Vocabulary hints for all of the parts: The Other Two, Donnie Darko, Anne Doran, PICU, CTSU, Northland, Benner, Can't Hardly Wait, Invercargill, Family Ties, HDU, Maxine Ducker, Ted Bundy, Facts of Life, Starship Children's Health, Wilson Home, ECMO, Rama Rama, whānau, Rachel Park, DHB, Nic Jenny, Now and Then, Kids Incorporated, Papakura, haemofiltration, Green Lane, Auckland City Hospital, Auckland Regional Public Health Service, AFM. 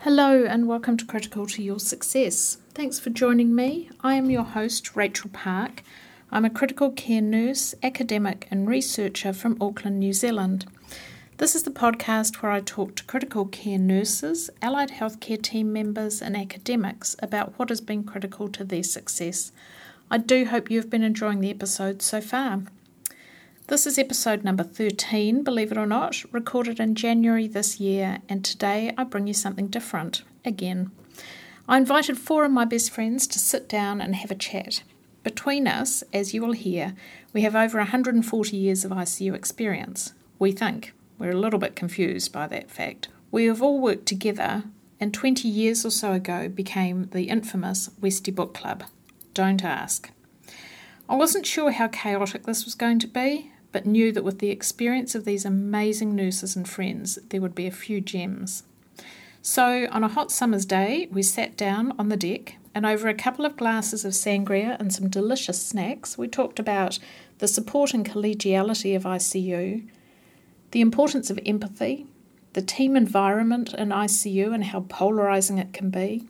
Hello and welcome to Critical to Your Success. Thanks for joining me. I am your host, Rachel Park. I'm a critical care nurse, academic and researcher from Auckland, New Zealand. This is the podcast where I talk to critical care nurses, allied healthcare team members and academics about what has been critical to their success. I do hope you've been enjoying the episodes so far. This is episode number 13, believe it or not, recorded in January this year, and today I bring you something different, again. I invited four of my best friends to sit down and have a chat. Between us, as you will hear, we have over 140 years of ICU experience. We think. We're a little bit confused by that fact. We have all worked together, and 20 years or so ago became the infamous Westie Book Club. Don't ask. I wasn't sure how chaotic this was going to be, but knew that with the experience of these amazing nurses and friends, there would be a few gems. So, on a hot summer's day, we sat down on the deck, and over a couple of glasses of sangria and some delicious snacks, we talked about the support and collegiality of ICU, the importance of empathy, the team environment in ICU and how polarising it can be,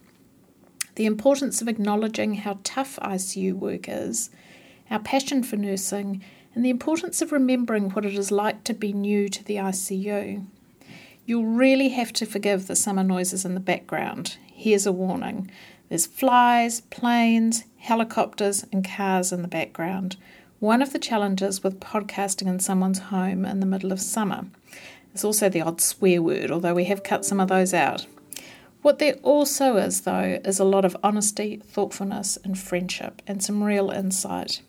the importance of acknowledging how tough ICU work is, our passion for nursing, and the importance of remembering what it is like to be new to the ICU. You'll really have to forgive the summer noises in the background. Here's a warning. There's flies, planes, helicopters and cars in the background. One of the challenges with podcasting in someone's home in the middle of summer. There's also the odd swear word, although we have cut some of those out. What there also is, though, is a lot of honesty, thoughtfulness and friendship and some real insight.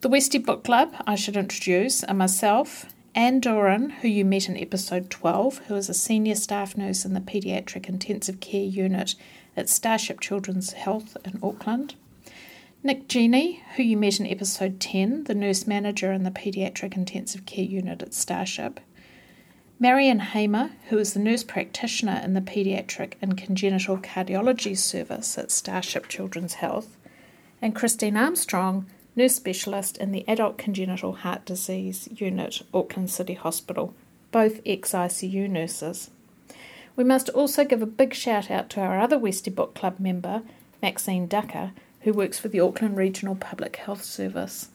The Westie Book Club, I should introduce, are myself, Anne Doran, who you met in episode 12, who is a senior staff nurse in the paediatric intensive care unit at Starship Children's Health in Auckland, Nic Jenny, who you met in episode 10, the nurse manager in the paediatric intensive care unit at Starship, Marian Hamer, who is the nurse practitioner in the paediatric and congenital cardiology service at Starship Children's Health, and Christine Armstrong, nurse specialist in the Adult Congenital Heart Disease Unit, Auckland City Hospital, both ex-ICU nurses. We must also give a big shout out to our other Westie Book Club member, Maxine Ducker, who works for the Auckland Regional Public Health Service.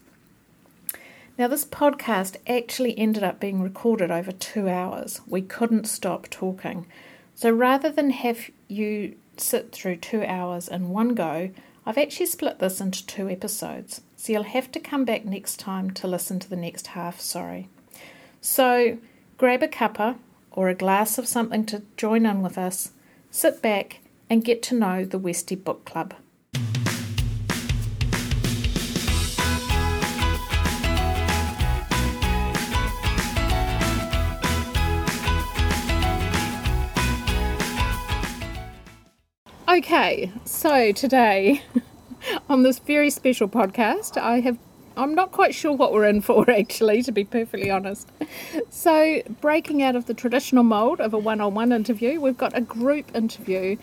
Now this podcast actually ended up being recorded over 2 hours. We couldn't stop talking. So rather than have you sit through 2 hours in one go, I've actually split this into two episodes, so you'll have to come back next time to listen to the next half, So grab a cuppa or a glass of something to join in with us, sit back and get to know the Westie Book Club. Okay, so today on this very special podcast, I'm not quite sure what we're in for actually, to be perfectly honest. So breaking out of the traditional mould of a one-on-one interview, we've got a group interview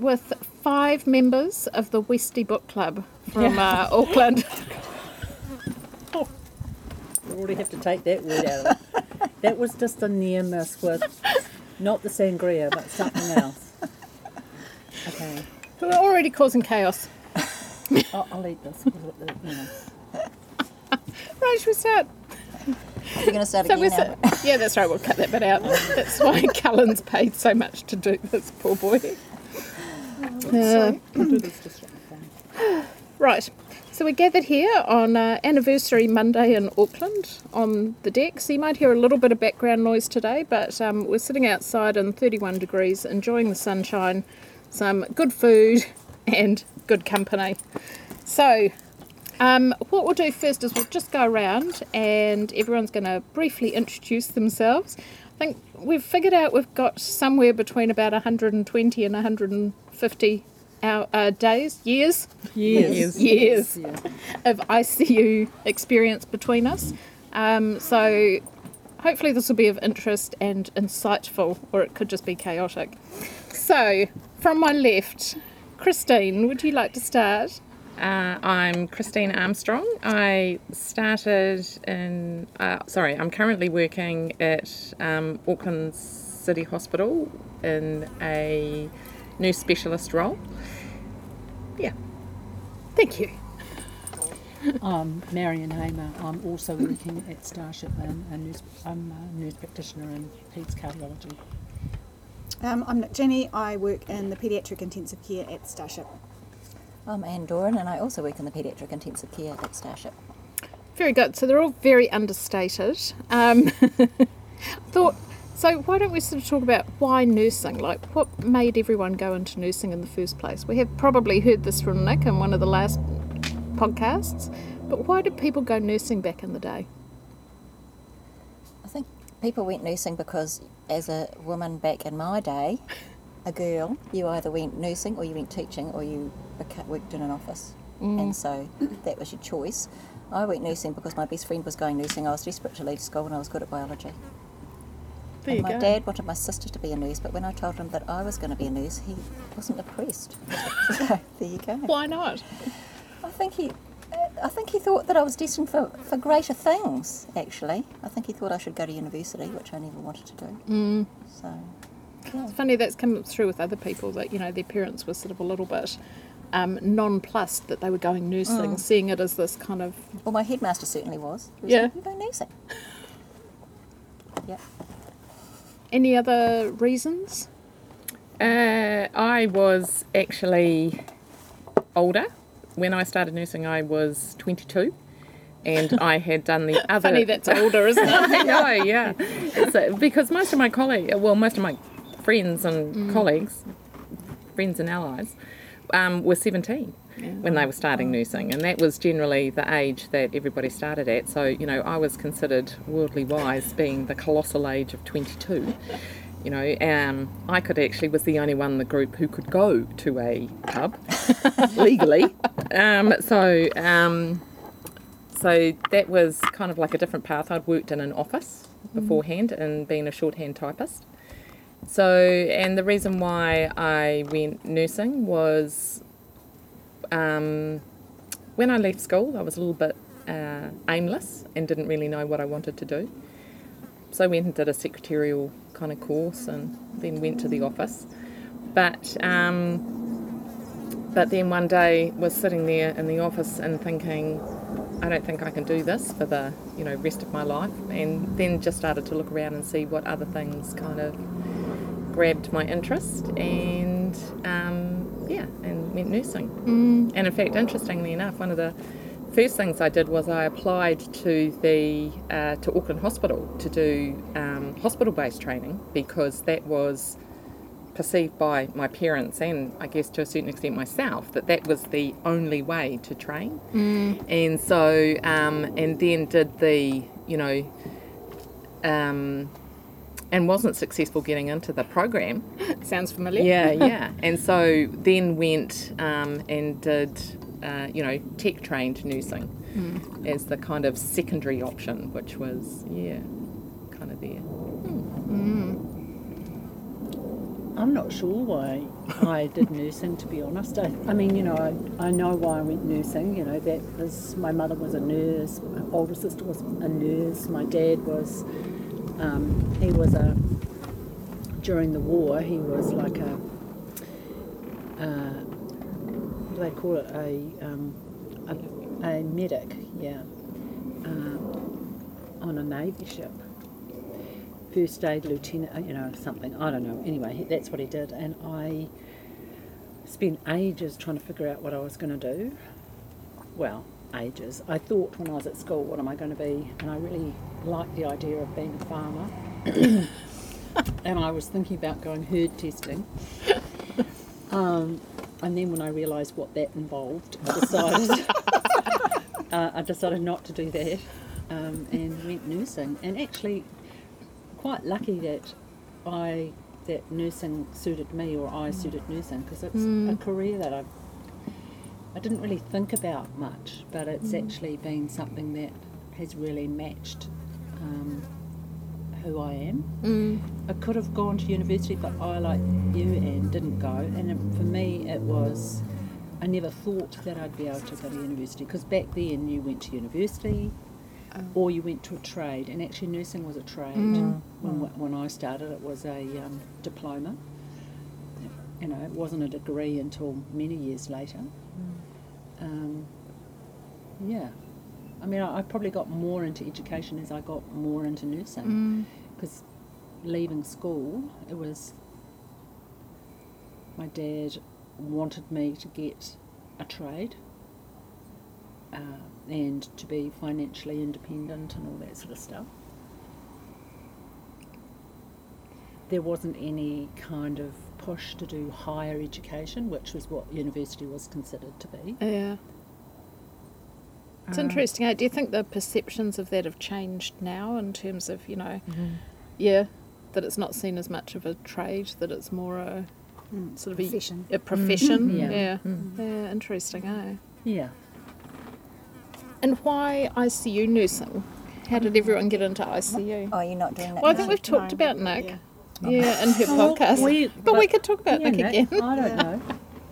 with five members of the Westie Book Club from Auckland. Oh. We already have to take that word out of it. That was just a near miss with not the sangria, but something else. Okay. We're already causing chaos. I'll eat this. Rach, we'll start. You're going to start again now? Yeah, that's right. We'll cut that bit out. That's why Cullen's paid so much to do this, poor boy. Right. So we're gathered here on Anniversary Monday in Auckland on the deck. So you might hear a little bit of background noise today, but we're sitting outside in 31 degrees, enjoying the sunshine, some good food and good company. So what we'll do first is we'll just go around and everyone's going to briefly introduce themselves. I think we've figured out we've got somewhere between about 120 and 150 years of ICU experience between us. So hopefully this will be of interest and insightful, or it could just be chaotic. So, from my left, Christine, would you like to start? I'm Christine Armstrong. I started in... I'm currently working at Auckland's City Hospital in a nurse specialist role. Yeah. Thank you. I'm Marian Hamer. I'm also working at Starship and I'm a nurse practitioner in peds cardiology. I'm Nic Jenny. I work in the paediatric intensive care at Starship. I'm Anne Doran and I also work in the paediatric intensive care at Starship. Very good. So they're all very understated. So why don't we sort of talk about why nursing? Like, what made everyone go into nursing in the first place? We have probably heard this from Nick in one of the last podcasts, but why did people go nursing back in the day? I think people went nursing because as a woman back in my day, a girl, you either went nursing or you went teaching or you worked in an office. And so that was your choice. I went nursing because my best friend was going nursing. I was desperate to leave school and I was good at biology. And my dad wanted my sister to be a nurse, but when I told him that I was going to be a nurse, he wasn't impressed. So there you go. Why not? I think he thought that I was destined for greater things, actually. I think he thought I should go to university, which I never wanted to do. So, yeah. It's funny, that's come through with other people, that, you know, their parents were sort of a little bit nonplussed that they were going nursing, seeing it as this kind of... Well, my headmaster certainly was. He was like, you go nursing. Yeah. Any other reasons? I was actually older. When I started nursing, I was 22, and I had done the other... Funny, that's older, isn't it? I know, yeah. So, because most of my friends and colleagues, friends and allies, were 17 when they were starting nursing, and that was generally the age that everybody started at. So, you know, I was considered worldly wise, being the colossal age of 22. You know, I was the only one in the group who could go to a pub legally. So that was kind of like a different path. I'd worked in an office beforehand and been a shorthand typist. So, and the reason why I went nursing was when I left school, I was a little bit aimless and didn't really know what I wanted to do. So I went and did a secretarial kind of course and then went to the office. But then one day was sitting there in the office and thinking, I don't think I can do this for the, you know, rest of my life, and then just started to look around and see what other things kind of grabbed my interest, and and went nursing. And in fact, interestingly enough, one of the first things I did was I applied to the to Auckland Hospital to do hospital-based training, because that was perceived by my parents and I guess to a certain extent myself that was the only way to train. And so and then did the and wasn't successful getting into the program. Sounds familiar. Yeah And so then went and did tech trained nursing as the kind of secondary option, which was kind of there. I'm not sure why I did nursing, to be honest. I mean, you know, I know why I went nursing. You know, that is, my mother was a nurse, my older sister was a nurse, my dad was, during the war, he was like a, what do they call it, a medic, on a Navy ship. First aid lieutenant, you know, something, I don't know. Anyway, that's what he did, and I spent ages trying to figure out what I was going to do. Well, ages. I thought when I was at school, what am I going to be? And I really liked the idea of being a farmer. And I was thinking about going herd testing. And then when I realised what that involved, I decided, not to do that, and went nursing. And actually, quite lucky that that nursing suited me, or I suited nursing, because it's a career that I didn't really think about much, but it's actually been something that has really matched who I am. I could have gone to university, but I, like you, Anne, didn't go, and for me it was, I never thought that I'd be able to go to university, because back then you went to university, or you went to a trade. And actually nursing was a trade. When I started, it was a diploma. You know, it wasn't a degree until many years later. Yeah. I mean, I probably got more into education as I got more into nursing. Because leaving school, it was... My dad wanted me to get a trade and to be financially independent and all that sort of stuff. There wasn't any kind of push to do higher education, which was what university was considered to be. Yeah. It's interesting, eh? Do you think the perceptions of that have changed now in terms of, you know, that it's not seen as much of a trade, that it's more a... sort of profession. A profession. Interesting, eh? Yeah. And why ICU nursing? How did everyone get into ICU? Oh, you're not doing that. Well, I think we've talked about Nic. Yeah, in her podcast. But we could talk about Nic again. I don't know.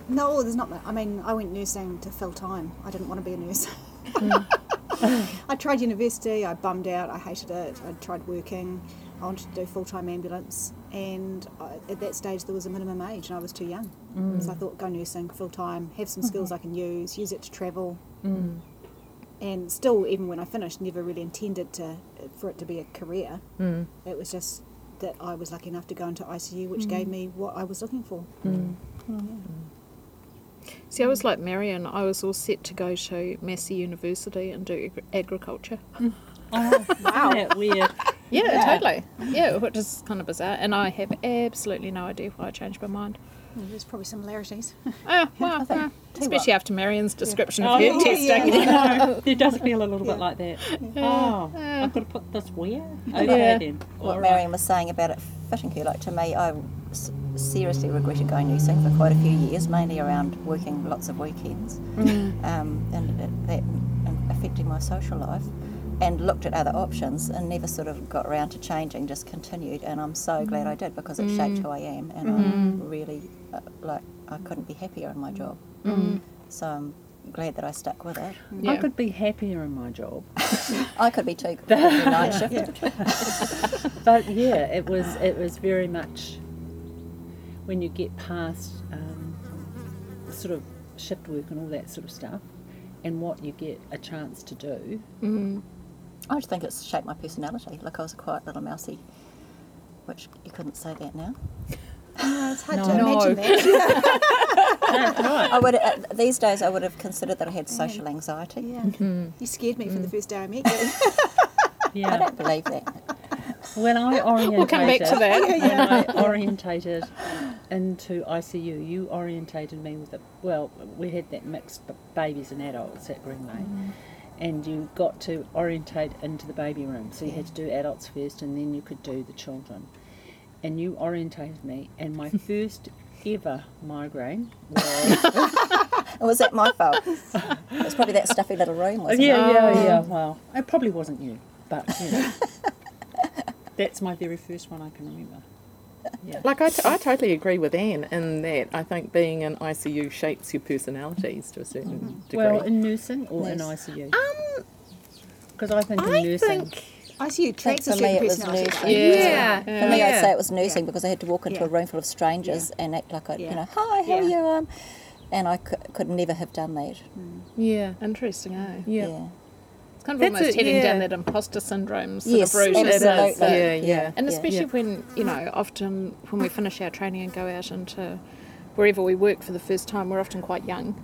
No, there's not much. I mean, I went nursing to fill time. I didn't want to be a nurse. I tried university. I bummed out. I hated it. I tried working. I wanted to do full-time ambulance, and at that stage there was a minimum age and I was too young. So I thought, go nursing, full-time, have some skills I can use it to travel. And still, even when I finished, never really intended for it to be a career. It was just that I was lucky enough to go into ICU, which gave me what I was looking for. See, I was like Marian. I was all set to go to Massey University and do agriculture. Oh, wow. Isn't that weird? Yeah, totally. Yeah, which is kind of bizarre. And I have absolutely no idea why I changed my mind. Well, there's probably similarities. Well, especially after Marian's description of her testing. It does feel a little bit like that. I've got to put this where? Okay then. What Marian was saying about it fitting her, like to me, I seriously regretted going nursing for quite a few years, mainly around working lots of weekends. And that affected my social life. And looked at other options and never sort of got around to changing, just continued. And I'm so glad I did, because it shaped who I am. And I'm really, I couldn't be happier in my job. So I'm glad that I stuck with it. Yeah. I could be happier in my job. I could be too, could be night shift. But yeah, it was very much, when you get past sort of shift work and all that sort of stuff, and what you get a chance to do. I just think it's shaped my personality. Like, I was a quiet little mousy, which you couldn't say that now. It's hard to imagine that. I would these days I would have considered that I had social anxiety. You scared me from the first day I met you. I don't believe that. When I orientated, we'll come back to that. When I orientated into ICU, you orientated me with we had that mixed babies and adults at Green Lane. And you got to orientate into the baby room. So you had to do adults first, and then you could do the children. And you orientated me, and my first ever migraine was... Was it my fault? It was probably that stuffy little room, wasn't it? Yeah. Well, it probably wasn't you, but, you know. That's my very first one I can remember. Yeah. Like, I totally agree with Anne in that I think being in ICU shapes your personalities to a certain degree. Well, in nursing or in ICU? Because I think in nursing... ICU tracks a certain personality. For me, I'd say it was nursing because I had to walk into a room full of strangers and act like I'd, you know, hi, how are you? And I could never have done that. Yeah, interesting, eh? Yeah. It's kind of almost heading down that imposter syndrome sort of route. Yes, absolutely. And especially when, you know, often when we finish our training and go out into wherever we work for the first time, we're often quite young.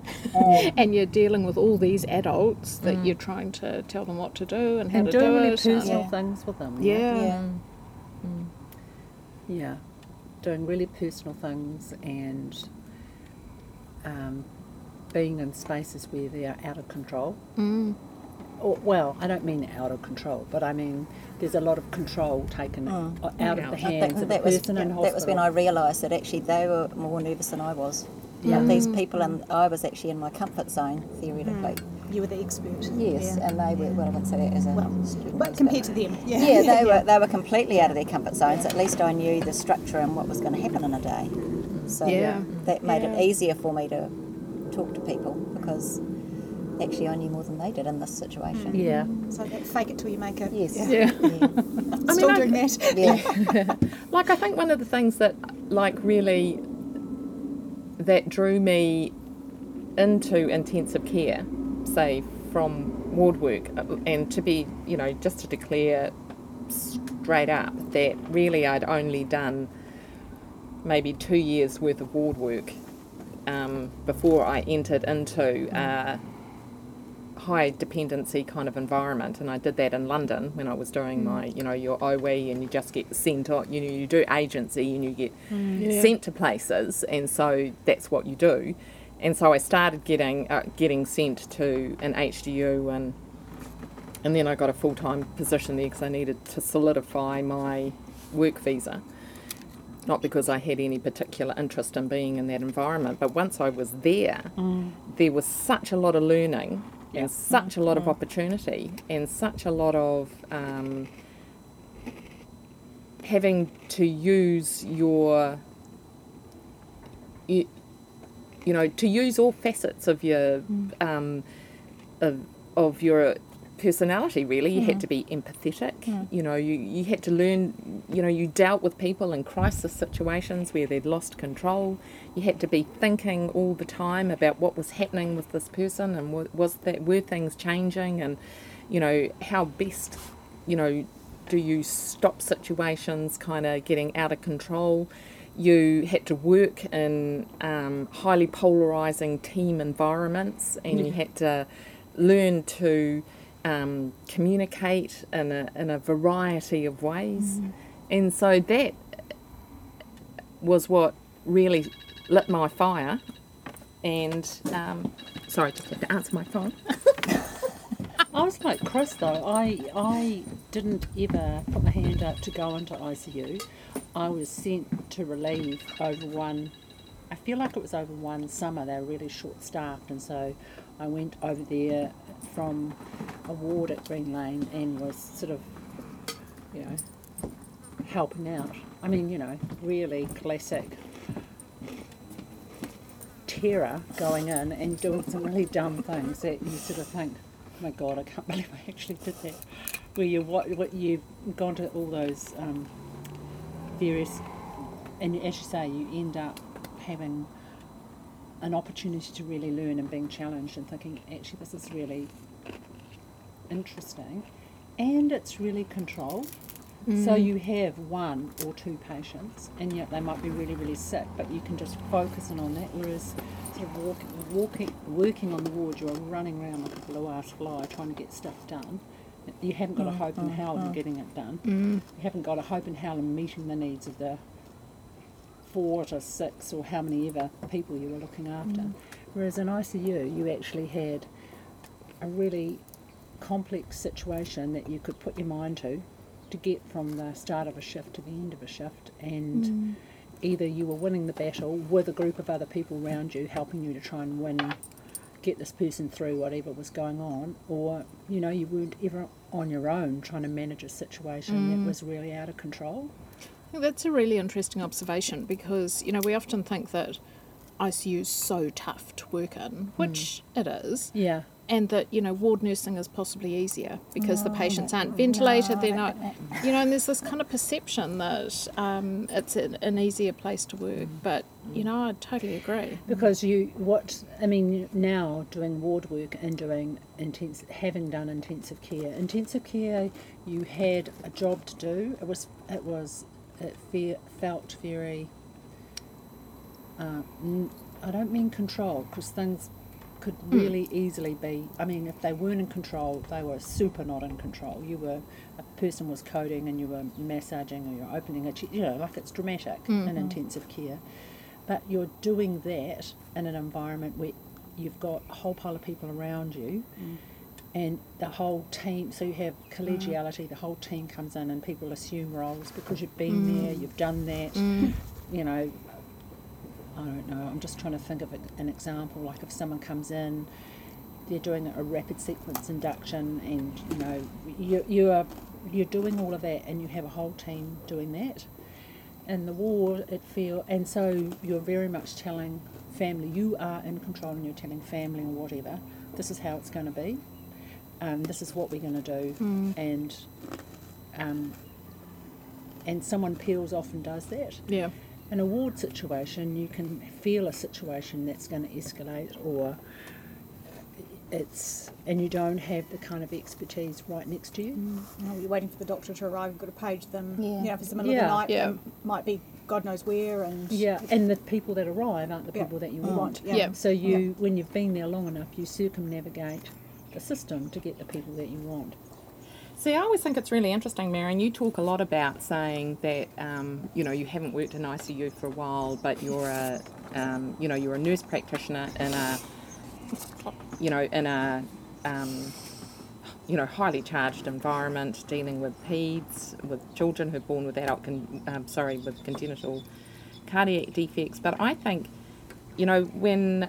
And you're dealing with all these adults that you're trying to tell them what to do and how to do it. And doing really personal things with them. Doing really personal things and being in spaces where they are out of control. Well, I don't mean out of control, but I mean there's a lot of control taken out of the hands of the person in hospital. That was when I realised that actually they were more nervous than I was. Yeah. These people, and I was actually in my comfort zone, theoretically. You were the expert. Yes, and they were, well, I would say that as a student. But compared to them. They were completely out of their comfort zones. At least I knew the structure and what was going to happen in a day. So that made it easier for me to talk to people because... actually I knew more than they did in this situation. Yeah. So that fake it till you make it. Yes. Yeah. I'm still doing that. Yeah. Like, I think one of the things that, like, really that drew me into intensive care, say, from ward work, and to be, you know, just to declare straight up that really I'd only done maybe 2 years worth of ward work before I entered into a high dependency kind of environment. And I did that in London when I was doing my, you know, your OE, and you just get sent out, you know, you do agency and you get sent to places, and so that's what you do. And so I started getting sent to an HDU, and then I got a full-time position there because I needed to solidify my work visa. Not because I had any particular interest in being in that environment, but once I was there, there was such a lot of learning and such a lot of opportunity and such a lot of having to use your... You know, to use all facets of your of your personality, really. You had to be empathetic. You know, you had to learn, you know, you dealt with people in crisis situations where they'd lost control. You had to be thinking all the time about what was happening with this person, and were things changing, and, you know, how best, you know, do you stop situations kind of getting out of control. You had to work in highly polarising team environments, and you had to learn to communicate in a variety of ways. And so that was what really lit my fire. And, sorry, I just had to answer my phone. I was like Chris, though. I didn't ever put my hand up to go into ICU. I was sent to relieve I feel like it was over one summer. They were really short-staffed, and so I went over there from a ward at Green Lane and was sort of, you know, helping out. I mean, you know, really classic terror going in and doing some really dumb things that you sort of think, oh my God, I can't believe I actually did that. Where you've gone to all those... various, and as you say, you end up having an opportunity to really learn and being challenged and thinking, actually, this is really interesting, and it's really controlled. So you have one or two patients, and yet they might be really, really sick, but you can just focus in on that, whereas sort of working on the ward, you're running around like a blue-ass fly trying to get stuff done. You haven't got a hope and howl in getting it done. You haven't got a hope and howl in meeting the needs of the 4 to 6 or how many ever people you were looking after. Whereas in ICU, you actually had a really complex situation that you could put your mind to get from the start of a shift to the end of a shift, and either you were winning the battle with a group of other people around you helping you to try and win, get this person through whatever was going on, or, you know, you weren't ever on your own trying to manage a situation that was really out of control. I think that's a really interesting observation, because, you know, we often think that ICU is so tough to work in, which it is, and that, you know, ward nursing is possibly easier because the patients aren't ventilated, they're not, you know, and there's this kind of perception that it's an easier place to work, but, you know, I totally agree. Because now doing ward work and having done intensive care, you had a job to do. It felt very, I don't mean controlled, because things could really easily be, I mean, if they weren't in control, they were super not in control. A person was coding and you were massaging, or you're opening a chest, you know, like, it's dramatic in intensive care. But you're doing that in an environment where you've got a whole pile of people around you and the whole team, so you have collegiality, the whole team comes in and people assume roles because you've been there, you've done that, you know, I don't know, I'm just trying to think of an example, like if someone comes in, they're doing a rapid sequence induction, and, you know, you're doing all of that, and you have a whole team doing that. In the ward, and so you're very much telling family, you are in control, and you're telling family or whatever this is how it's going to be, this is what we're going to do, and someone peels off and does that. Yeah. In a ward situation, you can feel a situation that's going to escalate, or it's, and you don't have the kind of expertise right next to you. Oh, you're waiting for the doctor to arrive. You've got to page them. Yeah. You know, if it's the middle of the night, might be God knows where. And and the people that arrive aren't the people that you want. Yeah. So you, when you've been there long enough, you circumnavigate the system to get the people that you want. See, I always think it's really interesting, Marian, you talk a lot about saying that, you know, you haven't worked in ICU for a while, but you're a, you know, you're a nurse practitioner in a, you know, in a, you know, highly charged environment, dealing with peds, with children who are born with adult, with congenital cardiac defects. But I think, you know, when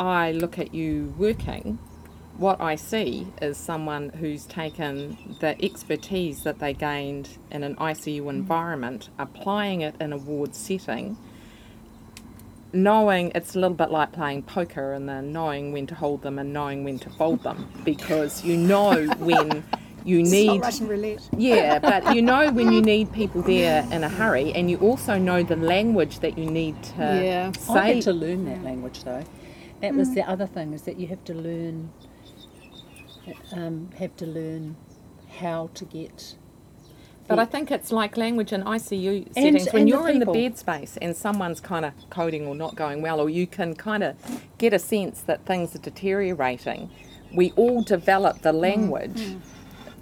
I look at you working, what I see is someone who's taken the expertise that they gained in an ICU environment, applying it in a ward setting, knowing it's a little bit like playing poker, and then knowing when to hold them and knowing when to fold them, because you know when you need... It's not Russian roulette. Yeah, but you know when you need people there in a hurry, and you also know the language that you need to say. I had to learn that language, though. That was the other thing, is that you have to learn... how to get... But I think it's like language in ICU settings. When you're in the bed space and someone's kind of coding or not going well, or you can kind of get a sense that things are deteriorating, we all develop the language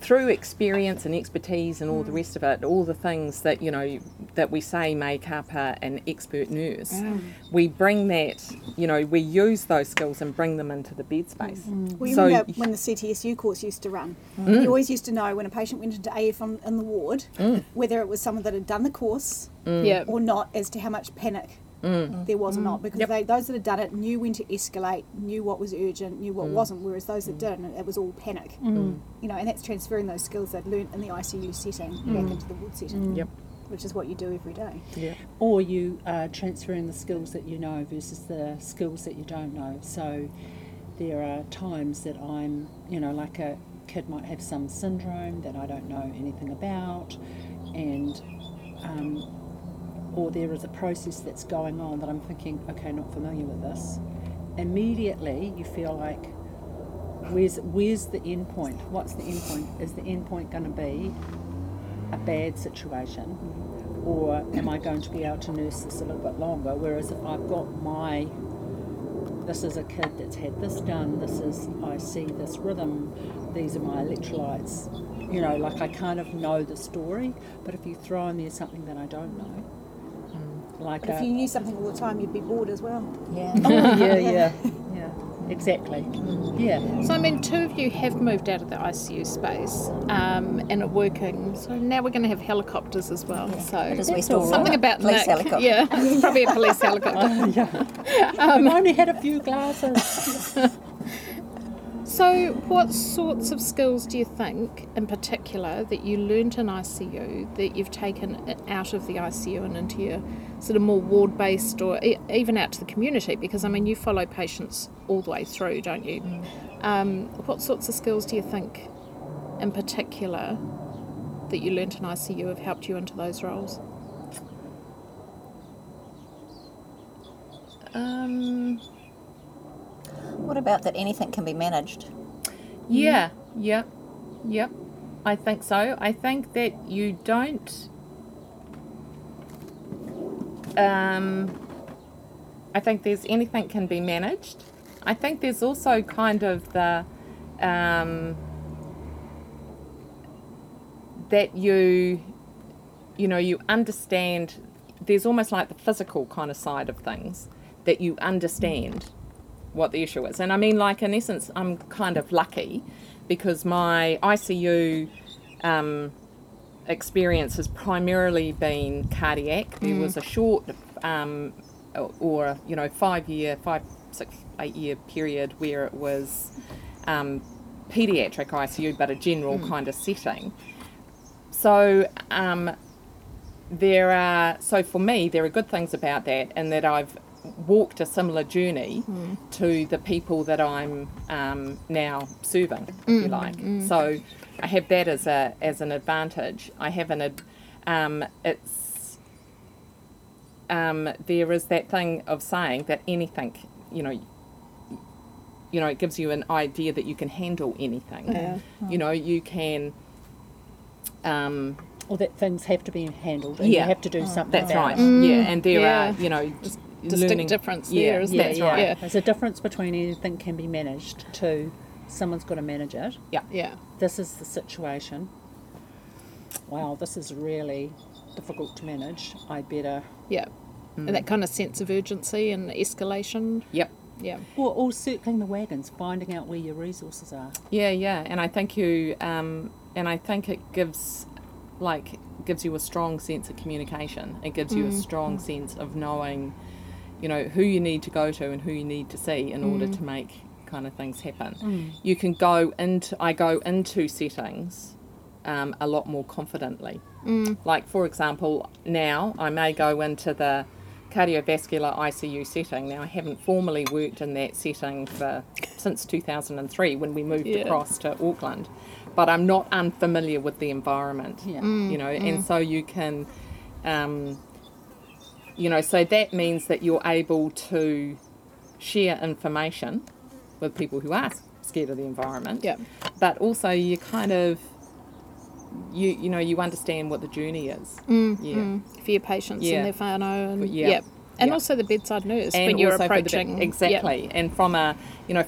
through experience and expertise and all the rest of it, all the things that, you know, that we say make up an expert nurse. We bring that, you know, we use those skills and bring them into the bed space. Well, you remember when the CTSU course used to run, you always used to know when a patient went into AFM in the ward, whether it was someone that had done the course or not, as to how much panic there was or not, because those that had done it knew when to escalate, knew what was urgent, knew what wasn't, whereas those that didn't, it was all panic. You know, and that's transferring those skills they'd learnt in the ICU setting back into the ward setting, which is what you do every day. Or you are transferring the skills that you know versus the skills that you don't know. So there are times that I'm, you know, like a kid might have some syndrome that I don't know anything about, and or there is a process that's going on that I'm thinking, okay, not familiar with this. Immediately you feel like, where's the end point? What's the end point? Is the end point going to be a bad situation, or am I going to be able to nurse this a little bit longer? Whereas if I've got my, this is a kid that's had this done, this is, I see this rhythm, these are my electrolytes, you know, like I kind of know the story. But if you throw in there something that I don't know, like but if you knew something all the time, you'd be bored as well. Exactly. So I mean, two of you have moved out of the ICU space and are working. So now we're going to have helicopters as well. So something about police helicopter. It's probably a police helicopter. We've only had a few glasses. So what sorts of skills do you think, in particular, that you learnt in ICU that you've taken out of the ICU and into your sort of more ward-based, or even out to the community? Because, I mean, you follow patients all the way through, don't you? What sorts of skills do you think, in particular, that you learnt in ICU have helped you into those roles? What about that anything can be managed? I think so. I think that you don't... I think there's anything can be managed. I think there's also kind of the... that you know, you understand... There's almost like the physical kind of side of things that you understand what the issue is. And I mean, like, in essence, I'm kind of lucky because my ICU experience has primarily been cardiac. There was a short 5-8 year period where it was pediatric ICU, but a general kind of setting. So for me, there are good things about that, and that I've walked a similar journey to the people that I'm now serving, if you like. So I have that as an advantage. I have there is that thing of saying that anything, it gives you an idea that you can handle anything. Yeah. You can. Or that things have to be handled and you have to do something. That's right. Yeah, and there are, distinct difference there, isn't there? Right. Yeah. There's a difference between anything can be managed to someone's got to manage it. Yeah. Yeah. This is the situation. Wow, this is really difficult to manage. I better. Yeah. And that kind of sense of urgency and escalation. Yep. Yeah. Or all circling the wagons, finding out where your resources are. Yeah, yeah. And I think it gives you a strong sense of communication. It gives you a strong sense of knowing, who you need to go to and who you need to see in order to make kind of things happen. You can go into settings a lot more confidently. Like, for example, now I may go into the cardiovascular ICU setting. Now, I haven't formally worked in that setting since 2003 when we moved across to Auckland. But I'm not unfamiliar with the environment, and so you can, so that means that you're able to share information with people who are scared of the environment, but also you kind of, you understand what the journey is. For your patients and their whānau. And also the bedside nurse and when you're approaching. Exactly. Yep. And from a,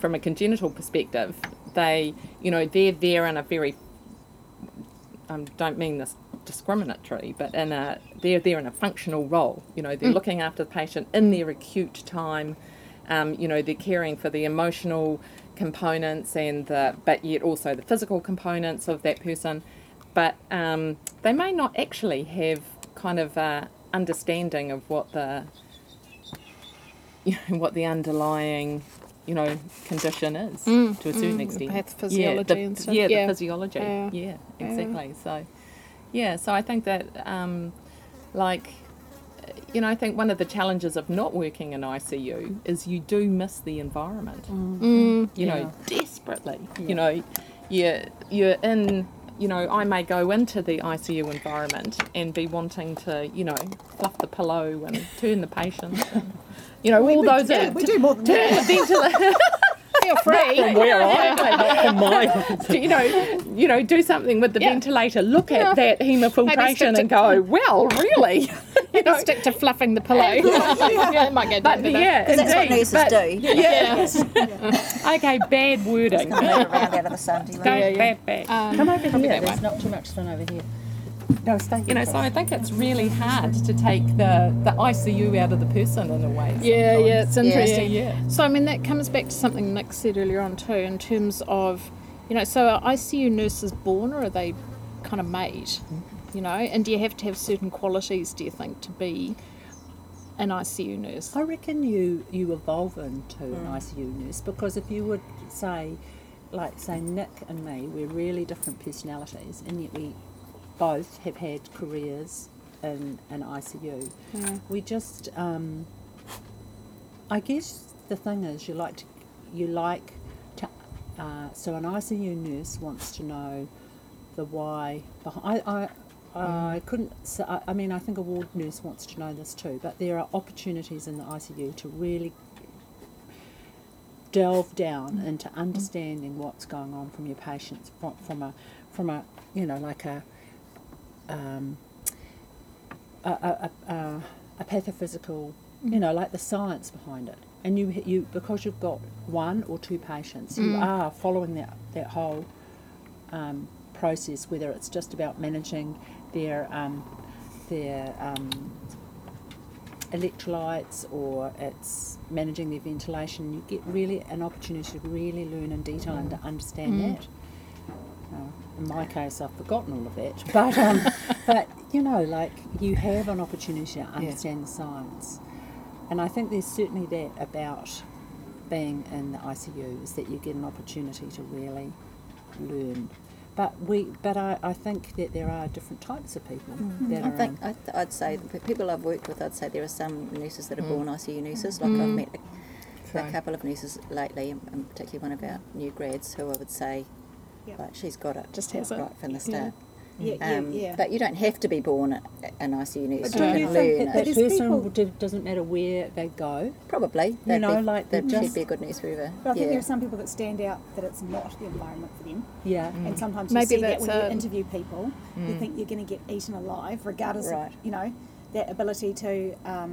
from a congenital perspective, they, they're there in a very, I don't mean this discriminatory, but they're there in a functional role. They're looking after the patient in their acute time. They're caring for the emotional components but yet also the physical components of that person. But they may not actually have kind of a understanding of what the underlying condition is to a certain extent. Pathophysiology and stuff. The physiology. Yeah, exactly. So I think that I think one of the challenges of not working in ICU is you do miss the environment. Desperately. Yeah. You're in. I may go into the ICU environment and be wanting to, fluff the pillow and turn the patient. And, we do more than that. Feel free. Not from where not from mine. Do something with the ventilator. Look at that haemofiltration and go, well, really. Stick to fluffing the pillow. It might go down. Because that's what nurses do. Yeah. Okay, bad wording. Come over here. There's not too much sun over here. No, stay. So I think it's really hard to take the ICU out of the person in a way. Sometimes. Yeah, it's interesting. Yeah. So I mean that comes back to something Nick said earlier on too, in terms of, so are ICU nurses born or are they kind of made? And do you have to have certain qualities, do you think, to be an ICU nurse? I reckon you evolve into an ICU nurse, because if you would say, Nick and me, we're really different personalities, and yet we both have had careers in an ICU. Yeah. We just, I guess the thing is, so an ICU nurse wants to know the why behind. I think a ward nurse wants to know this too, but there are opportunities in the ICU to really delve down into understanding what's going on from your patients, from a pathophysical, the science behind it. And you because you've got one or two patients, you are following that whole process, whether it's just about managing their electrolytes or it's managing their ventilation. You get really an opportunity to really learn in detail and to understand that. In my case, I've forgotten all of that, but you have an opportunity to understand the science. And I think there's certainly that about being in the ICU, is that you get an opportunity to really learn. But I think that there are different types of people. Mm. That I'd say the people I've worked with, I'd say there are some nurses that are born ICU nurses. Like I've met a couple of nurses lately, and particularly one of our new grads, who I would say, like, she's got it. Just has right from the start. Yeah. But you don't have to be born an ICU nurse. But you can learn that person doesn't matter where they go. Probably. You know, she'd be a good nurse wherever. But I think there are some people that stand out that it's not the environment for them. Yeah. Mm. And sometimes you see that when you interview people, you think you're going to get eaten alive, regardless of, you know, that ability to... I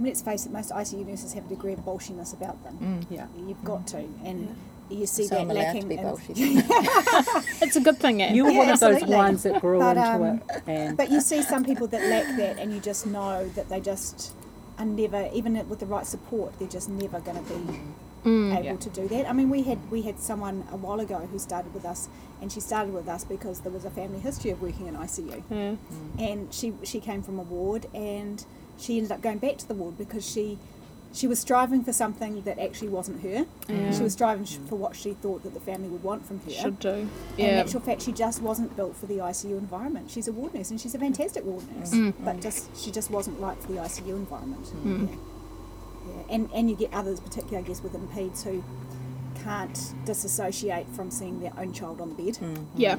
mean, let's face it, most ICU nurses have a degree of bolshiness about them. Mm. Yeah. You've got to. And... you see so that lacking. It's a good thing, you're one of those ones that grew into it. But you see some people that lack that, and you just know that they just are never, even with the right support, they're just never going to be able to do that. I mean, we had someone a while ago who started with us, and she started with us because there was a family history of working in ICU. Yeah. Mm. And she came from a ward, and she ended up going back to the ward because she was striving for something that actually wasn't her. Yeah. She was striving for what she thought that the family would want from her. Should do. Yeah. And in actual fact, she just wasn't built for the ICU environment. She's a ward nurse, and she's a fantastic ward nurse, but she just wasn't right for the ICU environment. Mm. Yeah. Yeah. And you get others, particularly, I guess, with impeds, who can't disassociate from seeing their own child on the bed. Mm. Yeah.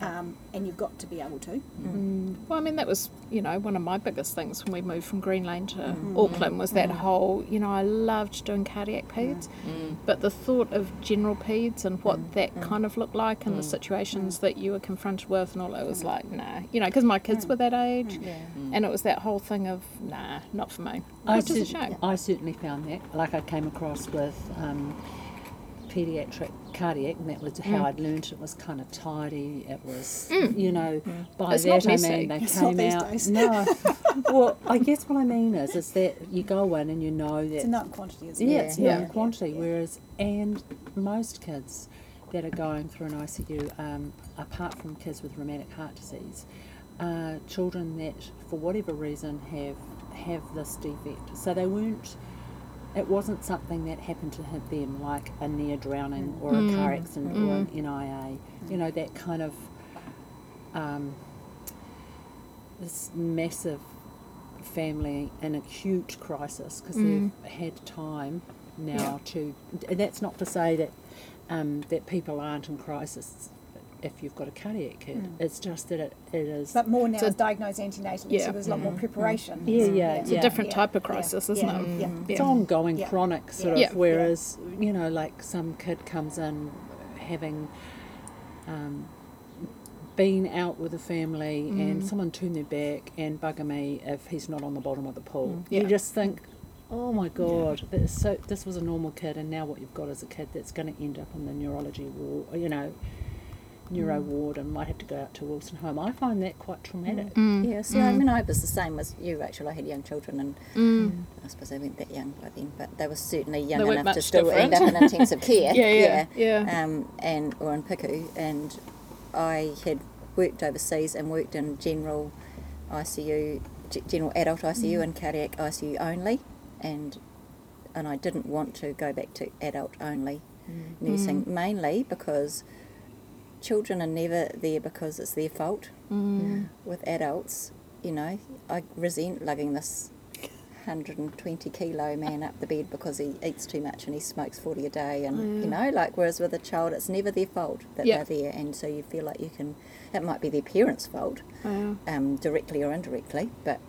And you've got to be able to. Mm. Well, I mean, that was, you know, one of my biggest things when we moved from Green Lane to Auckland was that whole, you know, I loved doing cardiac peds, but the thought of general peds and what that kind of looked like and the situations that you were confronted with and all, it was like, nah. You know, because my kids were that age, and it was that whole thing of, nah, not for me. Which is a shame. I certainly found that. Like, I came across with... pediatric cardiac, and that was how I'd learned it was kind of tidy. It was, you know, by it's that I mean they it's came out. Days. No, well, I guess what I mean is that you go in and you know that it's a known quantity, isn't it? Yeah, it's known quantity. Yeah. Whereas, and most kids that are going through an ICU, apart from kids with rheumatic heart disease, are children that, for whatever reason, have this defect. So they weren't. It wasn't something that happened to them, like a near drowning or a car accident or an NIA. You know, that kind of this massive family and acute crisis, because they've had time now to. And that's not to say that that people aren't in crisis if you've got a cardiac kid. It's just that it is... But more now is diagnosed antenatally, so there's a lot more preparation. Yeah, yeah. It's a different type of crisis, isn't it? Yeah. Yeah. It's ongoing chronic, sort of, whereas, you know, like some kid comes in having been out with a family and someone turned their back, and bugger me if he's not on the bottom of the pool. Yeah. You just think, oh my God, this was a normal kid, and now what you've got is a kid that's going to end up in the neurology ward, you know, neuro ward, and might have to go out to Wilson Home. I find that quite traumatic. Mm. Yeah, so I mean, I was the same as you, Rachel. I had young children, and I suppose they weren't that young by then, but they were certainly young enough to still end up in intensive care. Yeah. Or in PICU, and I had worked overseas and worked in general ICU, general adult ICU and cardiac ICU only, and I didn't want to go back to adult only nursing, mainly because children are never there because it's their fault. With adults, you know, I resent lugging this 120 kilo man up the bed because he eats too much and he smokes 40 a day, and you know, like, whereas with a child, it's never their fault that they're there, and so you feel like you can. It might be their parents' fault, directly or indirectly, but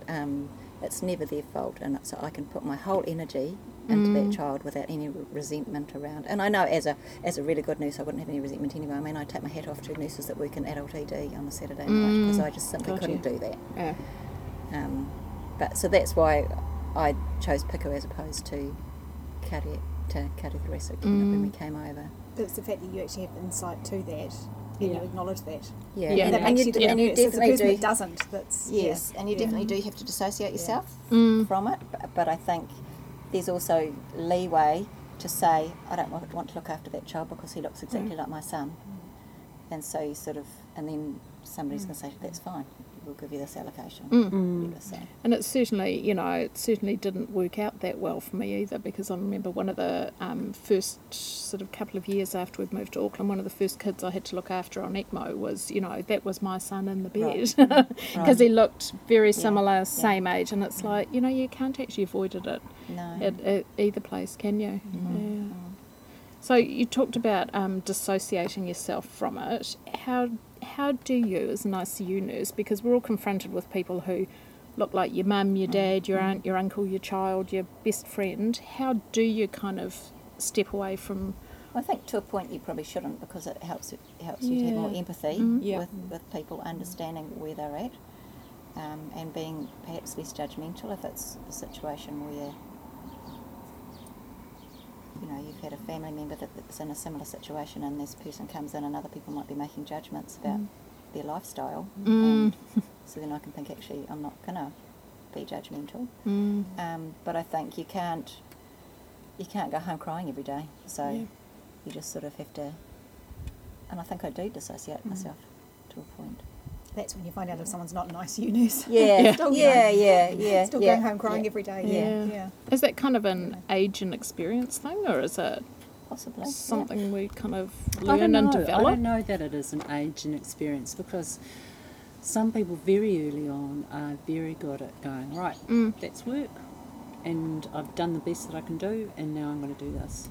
it's never their fault, and so I can put my whole energy into that child without any resentment around. And I know as a really good nurse, I wouldn't have any resentment anyway. I mean, I take my hat off to nurses that work in adult ED on a Saturday night, because I just simply couldn't do that. Yeah. But so that's why I chose PICU as opposed to cardiothoracic when we came over. But it's the fact that you actually have insight to that. And you acknowledge that. Yeah, yeah. That makes you the nurse. There's a person that doesn't. That's, yes, and you definitely do have to dissociate yourself from it. But I think there's also leeway to say, I don't want to look after that child because he looks exactly like my son. And so you sort of, and then somebody's going to say, that's fine. we'll give you this allocation. And it certainly, you know, it certainly didn't work out that well for me either, because I remember one of the first sort of couple of years after we'd moved to Auckland, one of the first kids I had to look after on ECMO was, you know, that was my son in the bed, because he looked very similar, same age, and it's like, you know, you can't actually avoid it at either place, can you? So you talked about dissociating yourself from it. How do you, as an ICU nurse, because we're all confronted with people who look like your mum, your dad, your aunt, your uncle, your child, your best friend, how do you kind of step away from... I think to a point you probably shouldn't, because it helps you to have more empathy with people, understanding where they're at, and being perhaps less judgmental if it's a situation where... you know, you've had a family member that's in a similar situation, and this person comes in and other people might be making judgments about their lifestyle. And so then I can think, actually, I'm not going to be judgmental. But I think you can't go home crying every day. So you just sort of have to... And I think I do dissociate myself to a point. That's when you find out if someone's not an ICU nurse. Still going home crying every day. Is that kind of an age and experience thing, or is it possibly something we kind of learn and develop? I don't know that it is an age and experience, because some people very early on are very good at going, right, that's work, and I've done the best that I can do, and now I'm going to do this.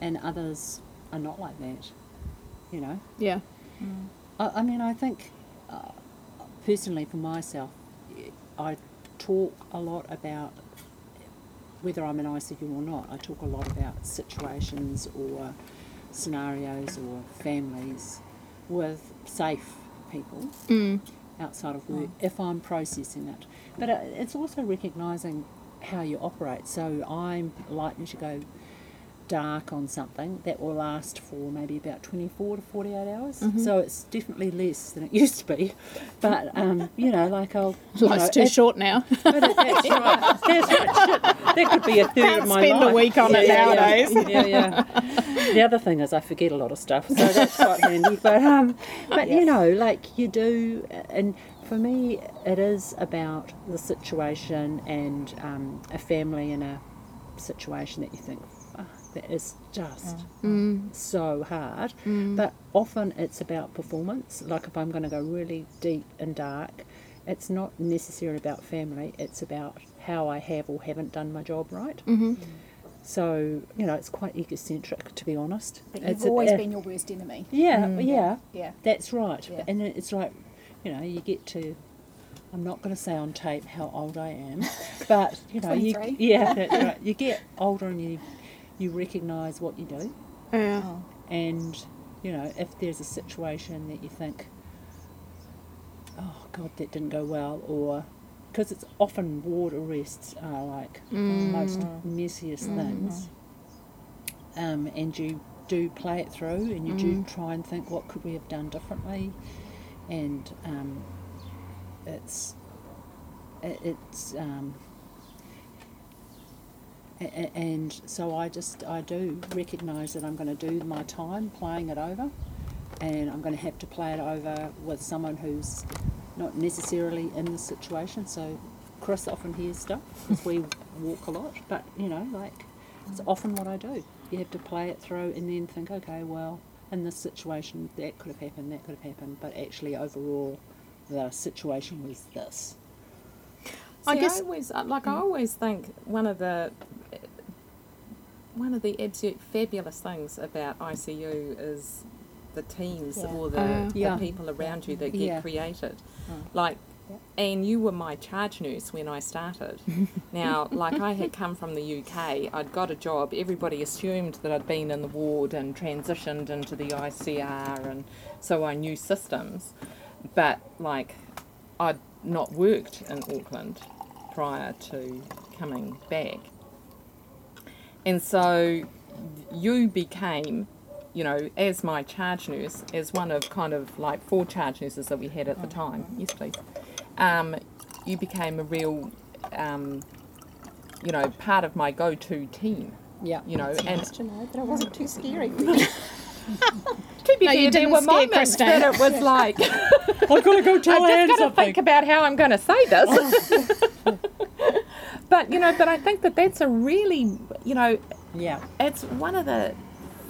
And others are not like that, you know. I mean, I think... personally, for myself, I talk a lot about, whether I'm an ICU or not, I talk a lot about situations or scenarios or families with safe people outside of work, if I'm processing it. But it's also recognising how you operate. So I'm likely to go dark on something that will last for maybe about 24 to 48 hours. So it's definitely less than it used to be. But, you know, like I'll... Life's too short now. But that's right. That's right. Shit. That could be a third of my life. Can't spend a week on it nowadays. The other thing is I forget a lot of stuff, so that's quite handy. But you know, like you do... And for me, it is about the situation and a family in a situation that you think... that is just so hard, but often it's about performance. Like if I'm going to go really deep and dark, it's not necessarily about family, it's about how I have or haven't done my job right. So, you know, it's quite egocentric, to be honest. But it's always been your worst enemy. That's right. And it's like, you know, you get to... I'm not going to say on tape how old I am, but you know, that's right. You get older and you recognise what you do, and you know, if there's a situation that you think, oh god, that didn't go well, or because it's often ward arrests are like the most messiest things, and you do play it through, and you do try and think, what could we have done differently? And and so I do recognise that I'm going to do my time playing it over, and I'm going to have to play it over with someone who's not necessarily in the situation. So Chris often hears stuff, because we walk a lot, but you know, like, it's often what I do. You have to play it through and then think, okay, well, in this situation that could have happened, but actually overall the situation was this. See, I always think one of the absolute fabulous things about ICU is the teams or the people around you that get created. Like, and you were my charge nurse when I started. Now, like, I had come from the UK, I'd got a job, everybody assumed that I'd been in the ward and transitioned into the ICR, and so I knew systems. But, like, I'd not worked in Auckland prior to coming back. And so you became, you know, as my charge nurse, as one of kind of like 4 charge nurses that we had at the time. Yes, please. You became a real, you know, part of my go-to team. Yeah. You know, that's nice to know, but it wasn't too scary. To be fair, there were moments that it was like, I've got to go tell Anne something. I've just got to think about how I'm going to say this. But, you know, but I think that that's a really, you know, it's one of the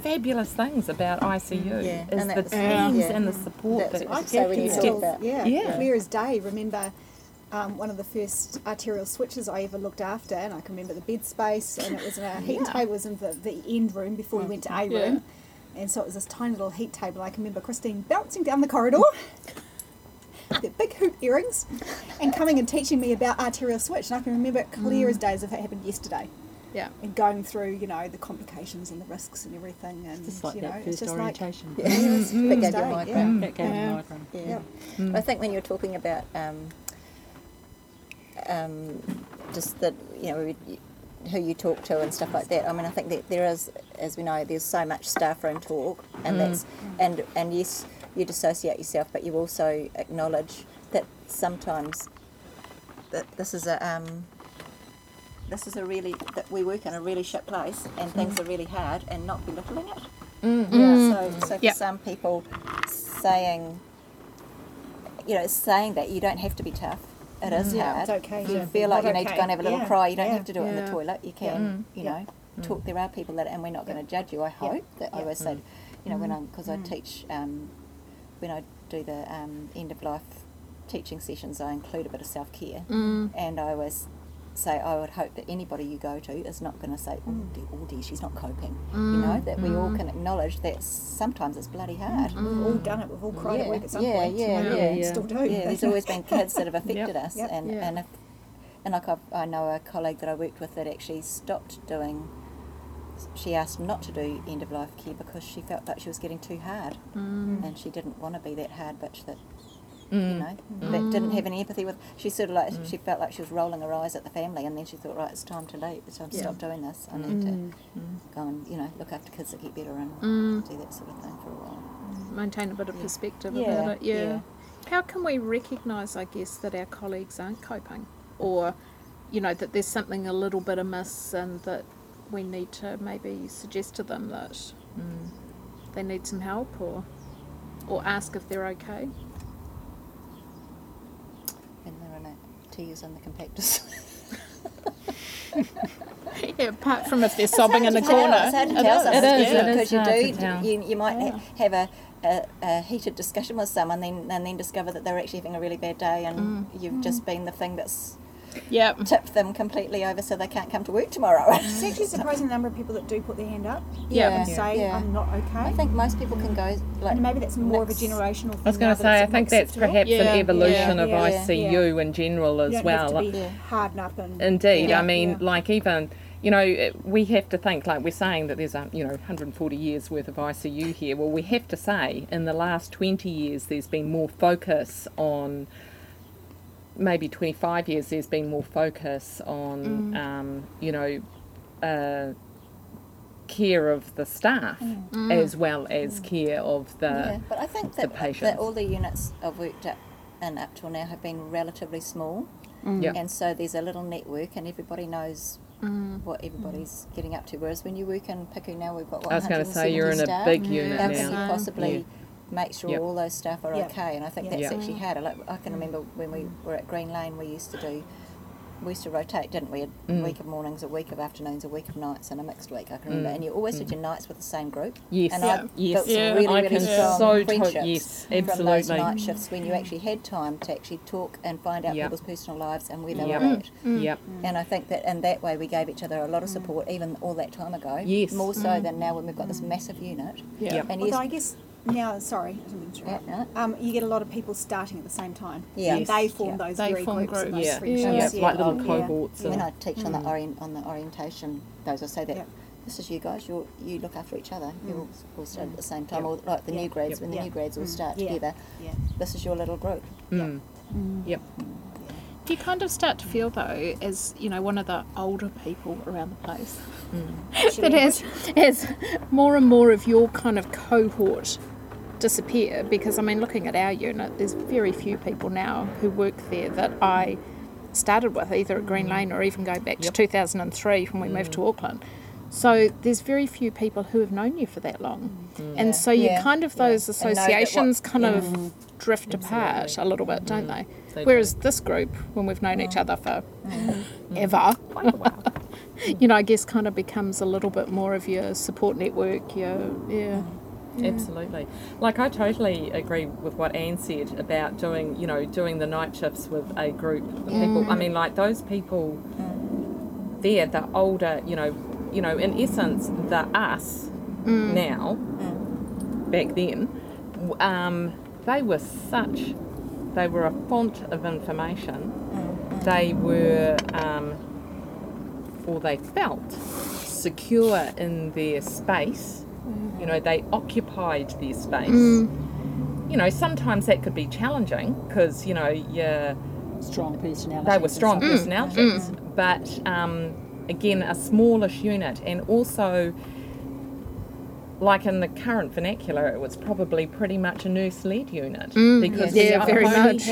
fabulous things about ICU is the teams and the support that I can get. Yeah, clear as day. Remember one of the first arterial switches I ever looked after, and I can remember the bed space, and it was in a heat table, was in the end room before we went to A room, and so it was this tiny little heat table. I can remember Christine bouncing down the corridor with the big hoop earrings and coming and teaching me about arterial switch, and I can remember it clear as day as if it happened yesterday. Yeah, and going through, you know, the complications and the risks and everything, and it's just like, you know, that first it's just orientation. Like I think when you're talking about just that, you know, who you talk to and stuff like that. I mean, I think that there is, as we know, there's so much staff room talk, and that's and yes, you dissociate yourself, but you also acknowledge that sometimes that this is we work in a really shit place, and things are really hard, and not belittling it. Mm-hmm. Yeah. So for some people, saying that you don't have to be tough. It is hard. It's okay. You feel like you need to go and have a little cry. You don't have to do it in the toilet. You can, you know, talk. There are people that, and we're not going to judge you. I hope that I always said, you know, because I teach, when I do the end of life teaching sessions, I include a bit of self care, and I always say I would hope that anybody you go to is not going to say, oh dear, she's not coping. You know, that we all can acknowledge that sometimes it's bloody hard. We've all done it. We've all cried at work at some point. Still do. Yeah, there's always been kids that have affected us, and like I know a colleague that I worked with that actually stopped doing. She asked not to do end of life care because she felt like she was getting too hard, and she didn't want to be that hard, but that. You know, that didn't have any empathy with. She sort of like she felt like she was rolling her eyes at the family, and then she thought, right, it's time to leave. It's time to stop doing this. I need to go and, you know, look after kids that get better and do that sort of thing for a while. Maintain a bit of perspective about it. Yeah. How can we recognise, I guess, that our colleagues aren't coping, or, you know, that there's something a little bit amiss, and that we need to maybe suggest to them that they need some help, or ask if they're okay. To use on the compactors. Yeah, apart from if they're sobbing in the corner. It's hard to tell. Because you might have a heated discussion with someone and then discover that they're actually having a really bad day, and you've just been the thing that's tipped them completely over so they can't come to work tomorrow. It's actually surprising the number of people that do put their hand up and say, I'm not okay. I think most people can go... like, and maybe that's more of a generational thing. I was going to say, I think that's perhaps an evolution of ICU in general as well. Have to be hard enough. Indeed. Yeah. I mean, like even... You know, we have to think, like we're saying that there's, 140 years worth of ICU here. Well, we have to say in the last 20 years there's been more focus on... maybe 25 years there's been more focus on care of the staff as well as care of the but I think that, that all the units I've worked up till now have been relatively small and so there's a little network and everybody knows what everybody's getting up to, whereas when you work in Piku now we've got 170 staff. I was going to say you're in a big unit now. How can you possibly... Yeah. Make sure all those staff are okay, and I think that's actually harder. Like, I can remember when we were at Green Lane, we used to rotate, didn't we? A week of mornings, a week of afternoons, a week of nights, and a mixed week. I can remember, and you always did your nights with the same group. Yes, and I built some really strong friendships from those night shifts when you actually had time to actually talk and find out people's personal lives and where they were at. And I think that in that way we gave each other a lot of support, even all that time ago. Yes, more so than now when we've got this massive unit. Yeah, and I guess. Now, sorry, I didn't interrupt. You get a lot of people starting at the same time. Yeah, yes. They form those very groups. Those like little cohorts. When I teach on the orientation, those I say that this is you guys. You look after each other. You all start at the same time. Or like the new grads, when the new grads all start together. Yeah. This is your little group. Mm. Yep. Do you kind of start to feel though, as you know, one of the older people around the place, that as more and more of your kind of cohort disappear? Because I mean, looking at our unit, there's very few people now who work there that I started with, either at Green Lane or even going back to 2003 when we moved to Auckland. So there's very few people who have known you for that long. Mm. And so you kind of, those associations kind of drift apart a little bit, don't they? They Whereas this group, when we've known each other for ever, you know, I guess kind of becomes a little bit more of your support network, your, absolutely. Like, I totally agree with what Anne said about doing, you know, doing the night shifts with a group of people. I mean, like, those people there, the older, you know, in essence, the us now, back then, they were a font of information. They were, or they felt secure in their space. You know, they occupied their space. You know, sometimes that could be challenging because, you know, you're... Strong personalities. They were strong personalities. But, again, a smallish unit. And also, like in the current vernacular, it was probably pretty much a nurse-led unit. Because very much.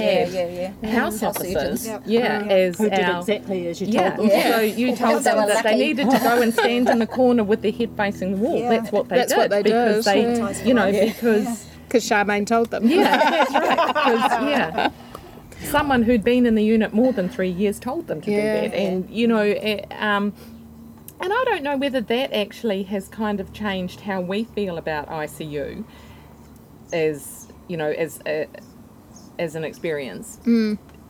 House officers. As who did exactly as you told them. So you told them that they needed to go and stand in the corner with their head facing the wall. Yeah. That's what they did. You know, because Charmaine told them. That's right. Someone who'd been in the unit more than 3 years told them to do that. And, you know... and I don't know whether that actually has kind of changed how we feel about ICU as, you know, as an experience.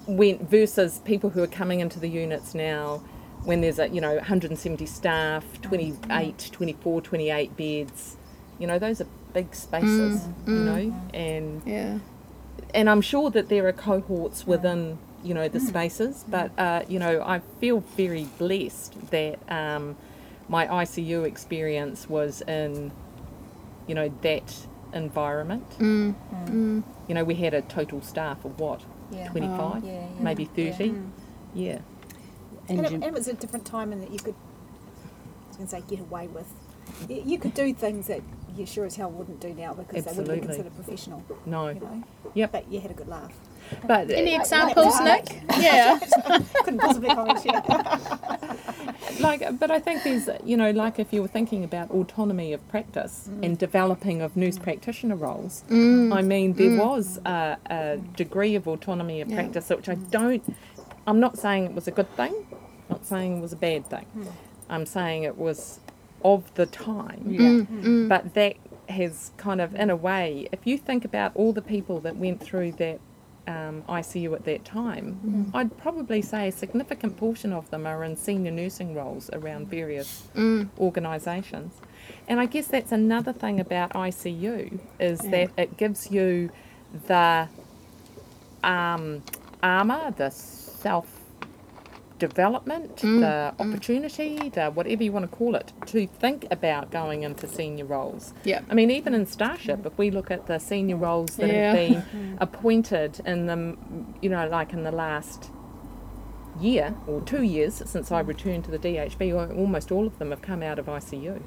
When versus people who are coming into the units now when there's, 170 staff, 28, 24, 28 beds. You know, those are big spaces, you know. And I'm sure that there are cohorts within... you know, the spaces, but, you know, I feel very blessed that my ICU experience was in, you know, that environment. You know, we had a total staff of, 25, maybe 30? And it was a different time in that you could, get away with. You could do things that you sure as hell wouldn't do now because they wouldn't be considered professional. No. You know? Yep. But you had a good laugh. But any examples, Nick? Couldn't possibly comment. But I think there's, you know, like if you were thinking about autonomy of practice and developing of nurse practitioner roles, I mean, there was a degree of autonomy of practice, which I'm not saying it was a good thing, not saying it was a bad thing. I'm saying it was of the time. But that has kind of, in a way, if you think about all the people that went through that ICU at that time, I'd probably say a significant portion of them are in senior nursing roles around various organisations. And I guess that's another thing about ICU is that it gives you the armour, the self-development, the opportunity, the whatever you want to call it, to think about going into senior roles. Yeah. I mean, even in Starship, if we look at the senior roles that have been appointed in the, you know, like in the last year or 2 years since I returned to the DHB, almost all of them have come out of ICU.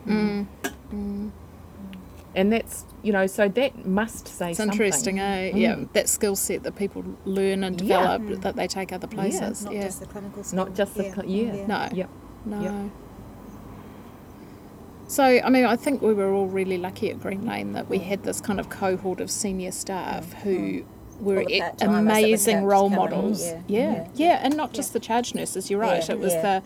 And that's, you know, so that must say it's something. It's interesting, eh? That skill set that people learn and develop that they take other places. Not just the clinical skill. Not just the So, I mean, I think we were all really lucky at Green Lane that we had this kind of cohort of senior staff who were amazing role models. And not just the charge nurses, you're right. It was the...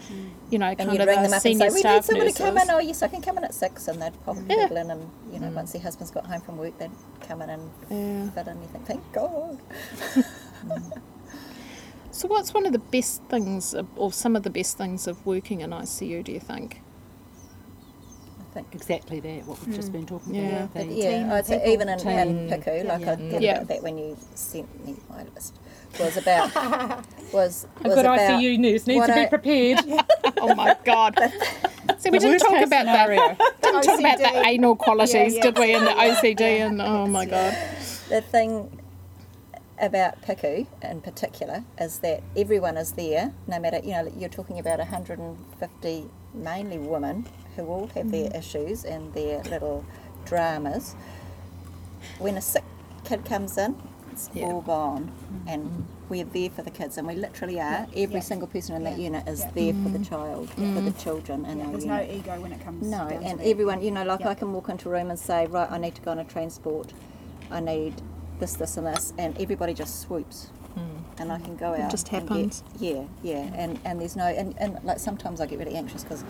you know, kind of the senior staff nurses. And you ring them up and say, we need someone to come in. Oh, yes, I can come in at 6. And they'd pop people in and, you know, once their husband's got home from work, they'd come in and fit in. You think, thank God. So what's one of the best things, or some of the best things of working in ICU, do you think? I think exactly that, what we've just been talking about. Even in PICU, like I thought about that when you sent me my list. Was about was a good about ICU nurse needs to be prepared. Oh my God! See, we didn't talk about that. Didn't talk about the anal qualities, did we? And the OCD and oh my God. The thing about PICU in particular is that everyone is there, no matter, you know, you're talking about 150 mainly women who all have their issues and their little dramas. When a sick kid comes in. kids, all gone, and we're there for the kids, and we literally are. Every single person in that unit is there for the child, for the children. In our unit. No ego when it comes. No, down and to everyone, you know, like I can walk into a room and say, right, I need to go on a transport, I need this, this, and this, and everybody just swoops. And I can go out. It just happens. And there's no, and like sometimes I get really anxious because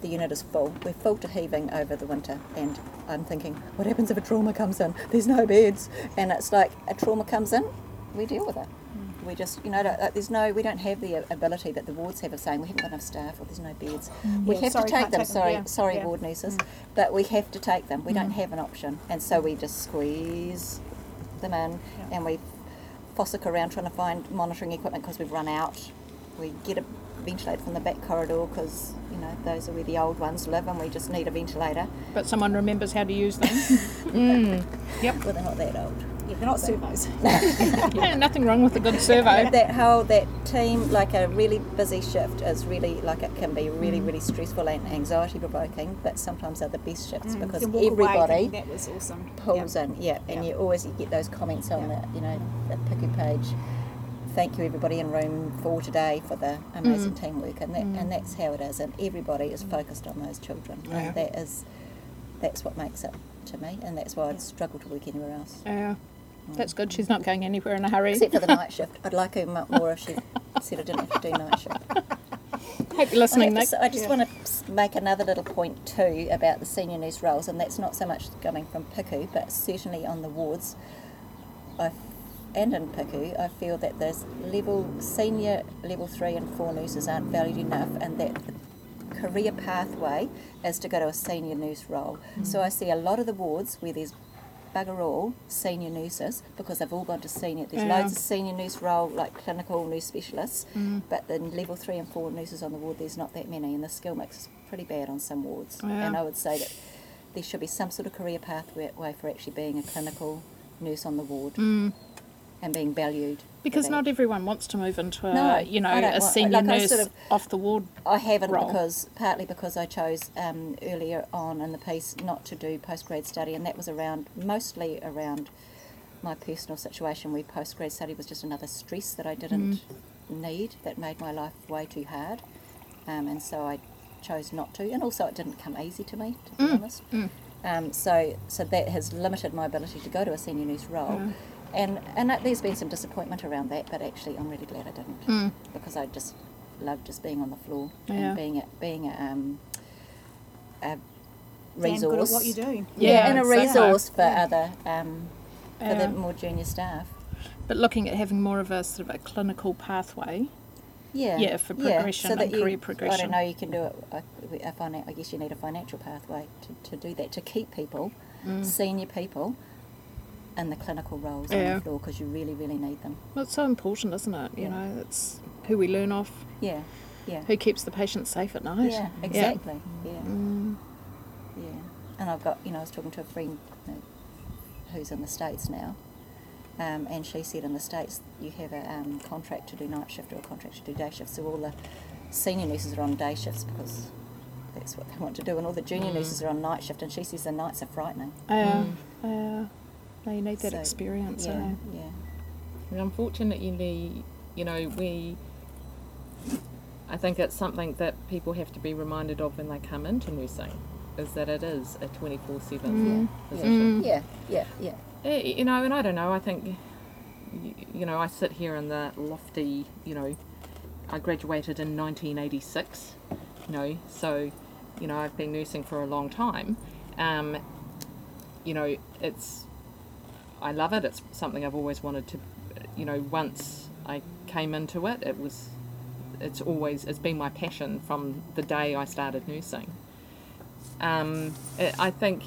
the unit is full. We're full to heaving over the winter, and I'm thinking, what happens if a trauma comes in? There's no beds, and it's like a trauma comes in, we deal with it. We just, you know, there's no, we don't have the ability that the wards have of saying we haven't got enough staff or there's no beds. We have to take them. Sorry, ward nurses, but we have to take them. We don't have an option, and so we just squeeze them in, and we fossick around trying to find monitoring equipment because we've run out. We get a ventilator from the back corridor because, you know, those are where the old ones live and we just need a ventilator. But someone remembers how to use them. Well, they're not that old. Yeah, they're not servos. Yeah, nothing wrong with a good servo. That whole, that team, like a really busy shift is really, like it can be really, really stressful and anxiety provoking, but sometimes are the best shifts because everybody that was awesome. Pulls in, and you always get those comments on the, you know, the PICU page. Thank you everybody in room 4 today for the amazing teamwork, and that and that's how it is, and everybody is focused on those children, and that's what makes it to me, and that's why I'd struggle to work anywhere else. That's good, she's not going anywhere in a hurry. Except for the night shift. I'd like her more if she said I didn't have to do night shift. Hope you're listening, Nick. I just want to make another little point too about the senior nurse roles, and that's not so much coming from PICU, but certainly on the wards and in PICU, I feel that those senior level 3 and 4 nurses aren't valued enough, and that the career pathway is to go to a senior nurse role. So I see a lot of the wards where there's bugger all senior nurses because they've all gone to senior. There's loads of senior nurse role, like clinical nurse specialists, but the level 3 and 4 nurses on the ward, there's not that many, and the skill mix is pretty bad on some wards. And I would say that there should be some sort of career pathway for actually being a clinical nurse on the ward and being valued. Because not everyone wants to move into a, you know, a senior nurse sort of, off the ward role. I haven't because I chose earlier on in the piece not to do postgrad study, and that was mostly around my personal situation where postgrad study was just another stress that I didn't need, that made my life way too hard, and so I chose not to, and also it didn't come easy to me, to be honest. So that has limited my ability to go to a senior nurse role. And there's been some disappointment around that, but actually I'm really glad I didn't because I just loved just being on the floor and being a resource. Damn good at what you do. And a resource for other for the more junior staff. But looking at having more of a sort of a clinical pathway. For progression, so and career progression. I don't know, you can do it. I guess you need a financial pathway to do that, to keep people, senior people, and the clinical roles on the floor, because you really, really need them. Well, it's so important, isn't it? You know, it's who we learn off. Who keeps the patient safe at night. Yeah, exactly. And I've got, you know, I was talking to a friend who's in the States now, and she said in the States you have a contract to do night shift or a contract to do day shift, so all the senior nurses are on day shifts because that's what they want to do, and all the junior nurses are on night shift, and she says the nights are frightening. No, you need that experience. And unfortunately, you know, I think it's something that people have to be reminded of when they come into nursing, is that it is a 24/7 position. You know, and I don't know, I think, you know, I sit here in the lofty, you know, I graduated in 1986, you know, so, you know, I've been nursing for a long time. You know, I love it. It's something I've always wanted to, you know, once I came into it, it's been my passion from the day I started nursing. I think,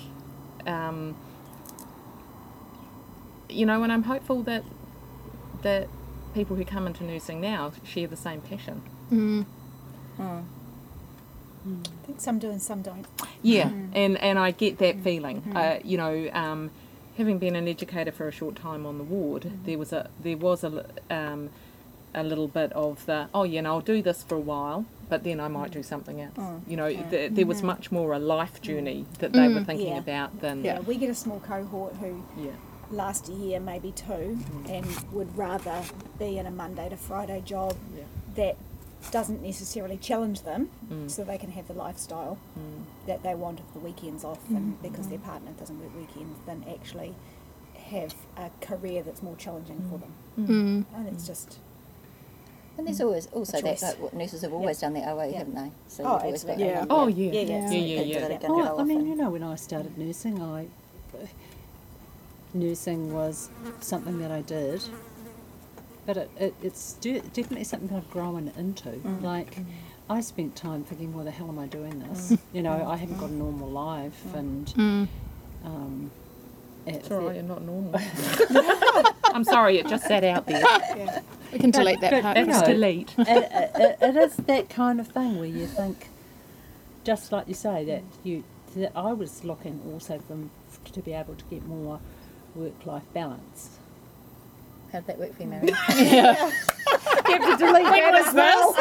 you know, and I'm hopeful that people who come into nursing now share the same passion. I think some do and some don't. And I get that feeling. You know, having been an educator for a short time on the ward, there was a little bit of the, I'll do this for a while, but then I might do something else. You know, there was much more a life journey that they were thinking about than... Yeah, we get a small cohort who last year, maybe two, and would rather be in a Monday to Friday job that doesn't necessarily challenge them, so they can have the lifestyle that they want of the weekends off, and because their partner doesn't work weekends, then actually have a career that's more challenging for them. And it's just... And there's always also that, like, what nurses have always done their OA, haven't they? So Oh, I mean, you know, when I started nursing, nursing was something that I did, but it's definitely something I've grown into. Like, I spent time thinking, why the hell am I doing this? You know, I haven't got a normal life, and... it's all right, you're not normal. I'm sorry, it just sat out there. We can delete that part. It's delete. It is that kind of thing where you think, just like you say, that that I was looking also to be able to get more work-life balance. How did that work for you, Marian? You have to delete that as well.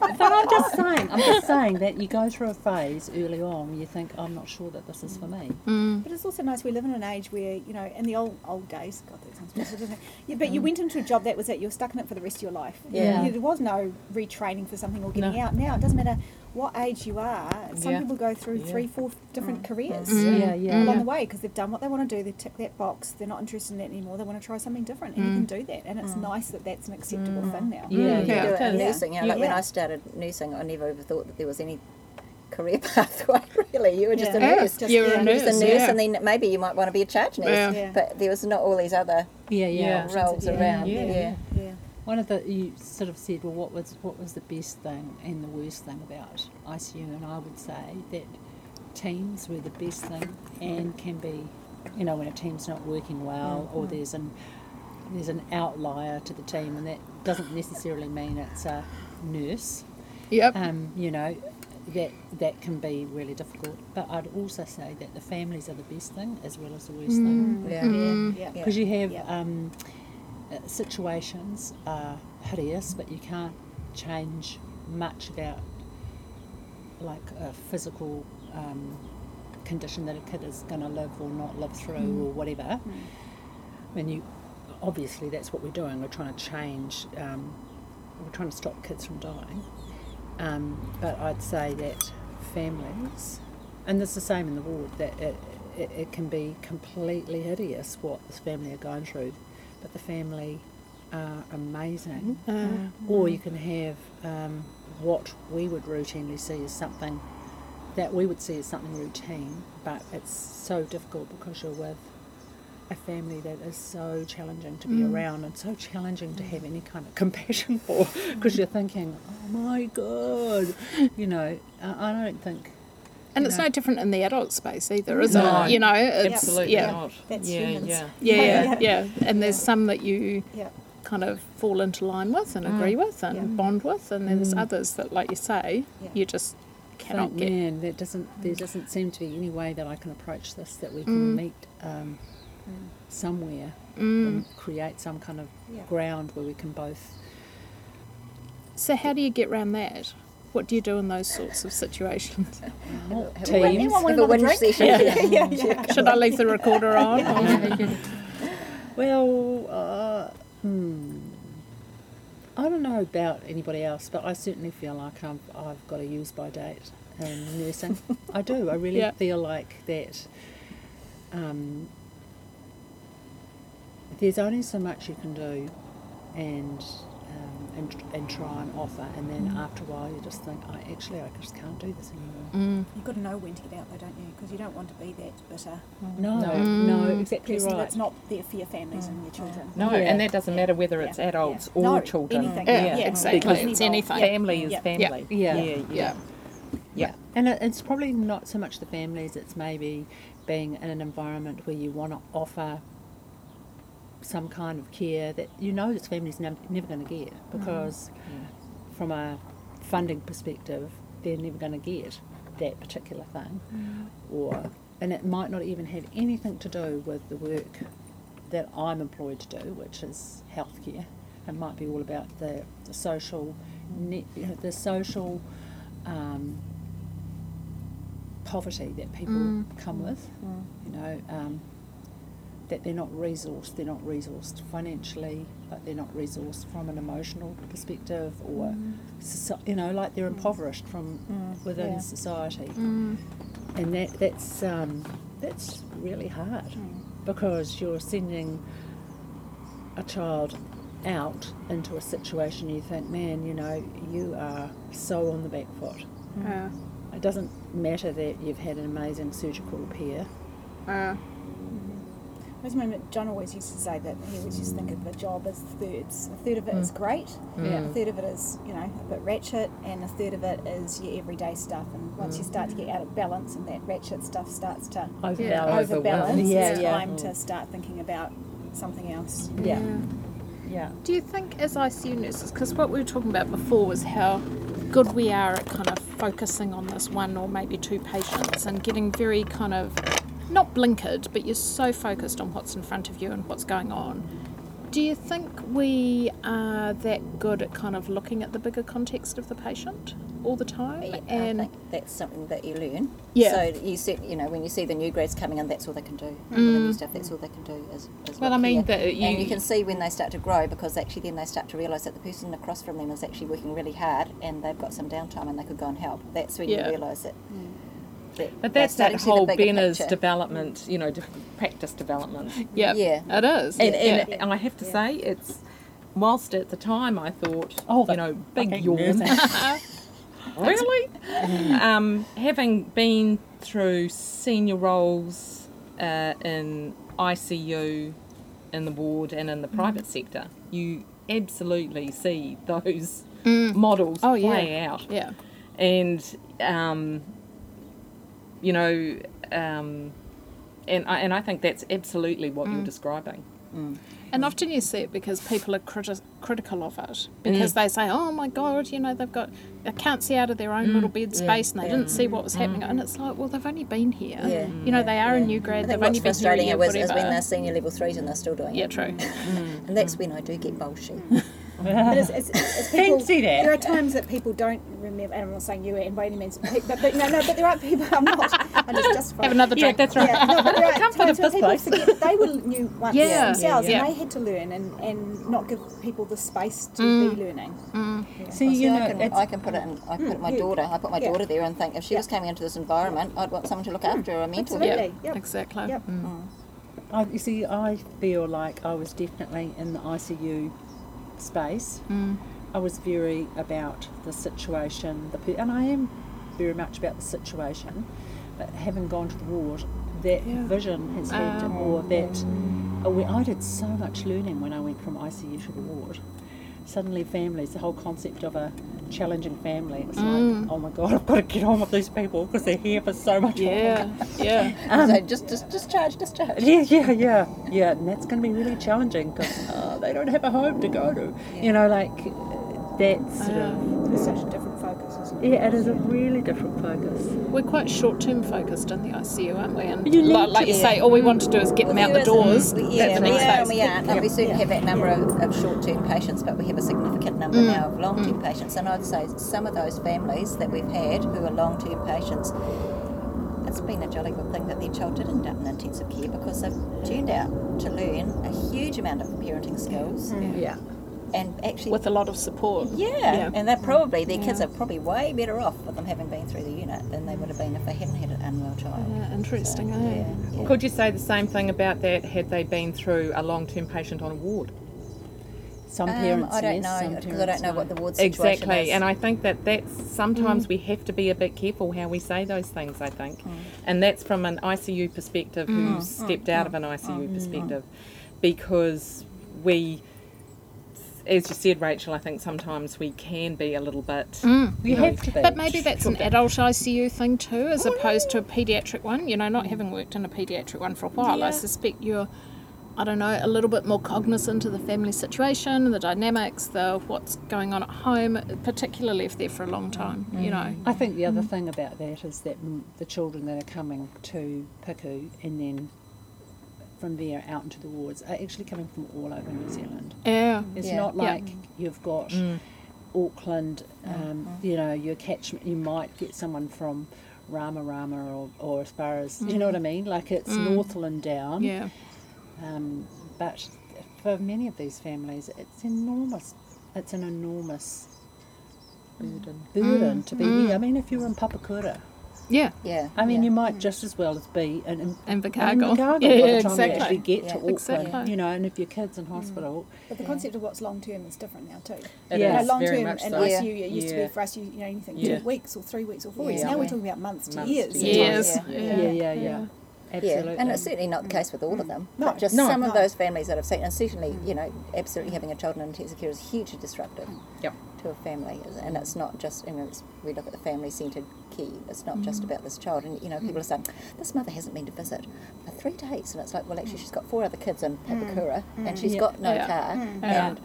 But I'm just saying that you go through a phase early on, you think, I'm not sure that this is for me. But it's also nice, we live in an age where, you know, in the old days, God, that sounds awful, doesn't it? Yeah, but you went into a job that was it, you were stuck in it for the rest of your life. Yeah. There was no retraining for something or getting out. Now, it doesn't matter what age you are, some people go through 3, 4 different careers along the way, because they've done what they want to do, they've ticked that box, they're not interested in that anymore, they want to try something different, and you can do that, and it's nice that that's an acceptable thing now. Nursing, you know, like when I started nursing, I never ever thought that there was any career pathway, really. You were just a nurse. You were a nurse, and then maybe you might want to be a charge nurse, but there was not all these other roles around. One of the, you sort of said, well, what was the best thing and the worst thing about ICU, and I would say that teams were the best thing, and can be, you know, when a team's not working well, or there's an outlier to the team, and that doesn't necessarily mean it's a nurse. Yep. You know, that can be really difficult. But I'd also say that the families are the best thing as well as the worst thing. Because you have... situations are hideous, but you can't change much about, like, a physical condition that a kid is going to live or not live through or whatever. I mean, obviously that's what we're doing. We're trying to change, we're trying to stop kids from dying. But I'd say that families, and it's the same in the ward, that it can be completely hideous what this family are going through. But the family are amazing, or you can have what we would routinely see as something that we would see as something routine, but it's so difficult because you're with a family that is so challenging to be around, and so challenging to have any kind of compassion for, because you're thinking, oh my God, you know, I don't think. And it's no different in the adult space either, is it? You know, it's absolutely not. That's humans. And there's some that you kind of fall into line with and agree with and bond with, and then there's others that, like you say, you just cannot get. Man, there doesn't seem to be any way that I can approach this, that we can meet somewhere and create some kind of ground where we can both. So how do you get around that? What do you do in those sorts of situations? Well, teams. Have a winch session. Should I leave the recorder on? Well, I don't know about anybody else, but I certainly feel like I've got a use-by date in nursing. I do. I really feel like that there's only so much you can do, and try and offer, and then after a while you just think, I just can't do this anymore. You've got to know when to get out though, don't you? Because you don't want to be that bitter. No, exactly right. That's not there for your families and your children. And that doesn't matter whether it's adults or children. Anything. Exactly. Because it's anything. Family is family. And it's probably not so much the families, it's maybe being in an environment where you want to offer some kind of care that you know this family's never going to get, because from a funding perspective they're never going to get that particular thing, and it might not even have anything to do with the work that I'm employed to do, which is healthcare. It might be all about the social poverty that people come with, you know, that they're not resourced. They're not resourced financially, but they're not resourced from an emotional perspective, or like they're impoverished from within society. And that's really hard because you're sending a child out into a situation you think, man, you are so on the back foot. It doesn't matter that you've had an amazing surgical repair. His moment, John always used to say that he would just think of the job as thirds. A third of it is great, a third of it is, a bit ratchet, and a third of it is your everyday stuff. And once you start to get out of balance and that ratchet stuff starts to overbalance, it's time to start thinking about something else. Yeah. Do you think as ICU nurses, because what we were talking about before was how good we are at kind of focusing on this one or maybe two patients and getting very kind of not blinkered, but you're so focused on what's in front of you and what's going on. Do you think we are that good at kind of looking at the bigger context of the patient all the time? And I think that's something that you learn. Yeah. So you see, when you see the new grads coming in, that's all they can do. Mm. The new stuff, that's all they can do. And you can see when they start to grow, because actually then they start to realise that the person across from them is actually working really hard and they've got some downtime and they could go and help. That's when you realise it. Mm. But that's that whole Benner's development, practice development. Yeah, it is. And I have to say, it's whilst at the time I thought, big yawn. Really? Having been through senior roles in ICU, in the ward, and in the private sector, you absolutely see those models play out. Yeah, and. And I think that's absolutely what you're describing. Mm. And often you see it because people are critical of it because they say, oh my God, they can't see out of their own little bed space and they didn't see what was happening. And it's like, well, they've only been here. Yeah. They are a new grad. They've only been here. Is when they're senior level 3s and they're still doing it. Yeah, true. And that's when I do get bullshit. But it's people, fancy that. There are times that people don't remember, and I'm not saying you and by any means, but there are people. I'm not. I'm just justifying. Have another drink. Yeah, that's right. Yeah, no, but there are times when people forget that they were new once themselves, and they had to learn and not give people the space to be learning. Mm. Yeah. So I put my daughter there and think if she was coming into this environment, I'd want someone to look after her mentally. Absolutely. Yep. Exactly. Yep. Mm. I feel like I was definitely in the ICU space. Mm. I was very about the situation, and I am very much about the situation, but having gone to the ward, that vision has led to more that I did so much learning when I went from ICU to the ward. Suddenly families, the whole concept of a challenging family, it's like, oh my God, I've got to get on with these people because they're here for so much longer. So discharge. Yeah, and that's going to be really challenging because they don't have a home to go to. Yeah. That's sort of... It's such a different focus, isn't it? Yeah, it is a really different focus. We're quite short-term focused in the ICU, aren't we? And you say, all we want to do is get them out the doors. We certainly have that number of short-term patients, but we have a significant number now of long-term patients. And I'd say some of those families that we've had who are long-term patients, it's been a jolly good thing that their child did end up in intensive care because they've turned out to learn a huge amount of parenting skills. Yeah. And actually, with a lot of support. Yeah. And they're probably, their kids are probably way better off with them having been through the unit than they would have been if they hadn't had an unwell child. Interesting, so, yeah. Could you say the same thing about that had they been through a long-term patient on a ward? Some parents, I don't know what the ward situation is. And I think that's sometimes we have to be a bit careful how we say those things, I think. Mm. And that's from an ICU perspective who's stepped out of an ICU perspective because we... As you said, Rachel, I think sometimes we can be a little bit... You have to be. But maybe that's an adult ICU thing too, as opposed to a paediatric one. Not having worked in a paediatric one for a while, I suspect you're, a little bit more cognizant of the family situation, the dynamics, the what's going on at home, particularly if they're for a long time, I think the other thing about that is that the children that are coming to PICU and then... from there out into the wards are actually coming from all over New Zealand. Yeah, it's not like you've got Auckland. Your catchment. You might get someone from Rama Rama or as far as you know what I mean. Like it's Northland down. Yeah, But for many of these families, it's enormous. It's an enormous burden to be here. I mean, if you were in Papakura, you might just as well as be in Invercargill by the time you actually get to Auckland, you know, and if your kid's in hospital. But the concept of what's long-term is different now too. It is long-term very much in so. ICU, it used to be for us, you know, anything 2 weeks or 3 weeks or 4 weeks. Now we're talking about months to years. Yeah. Absolutely. Yeah, and it's certainly not the case with all of them. No, just some of those families that I've seen, and certainly, you know, absolutely having a child in intensive care is hugely disruptive to a family. And it's not just, you know, we look at the family-centred care. It's not just about this child. And, you know, people are saying, this mother hasn't been to visit for 3 days. And it's like, well, actually, she's got 4 other kids in Papakura, and she's got no car. And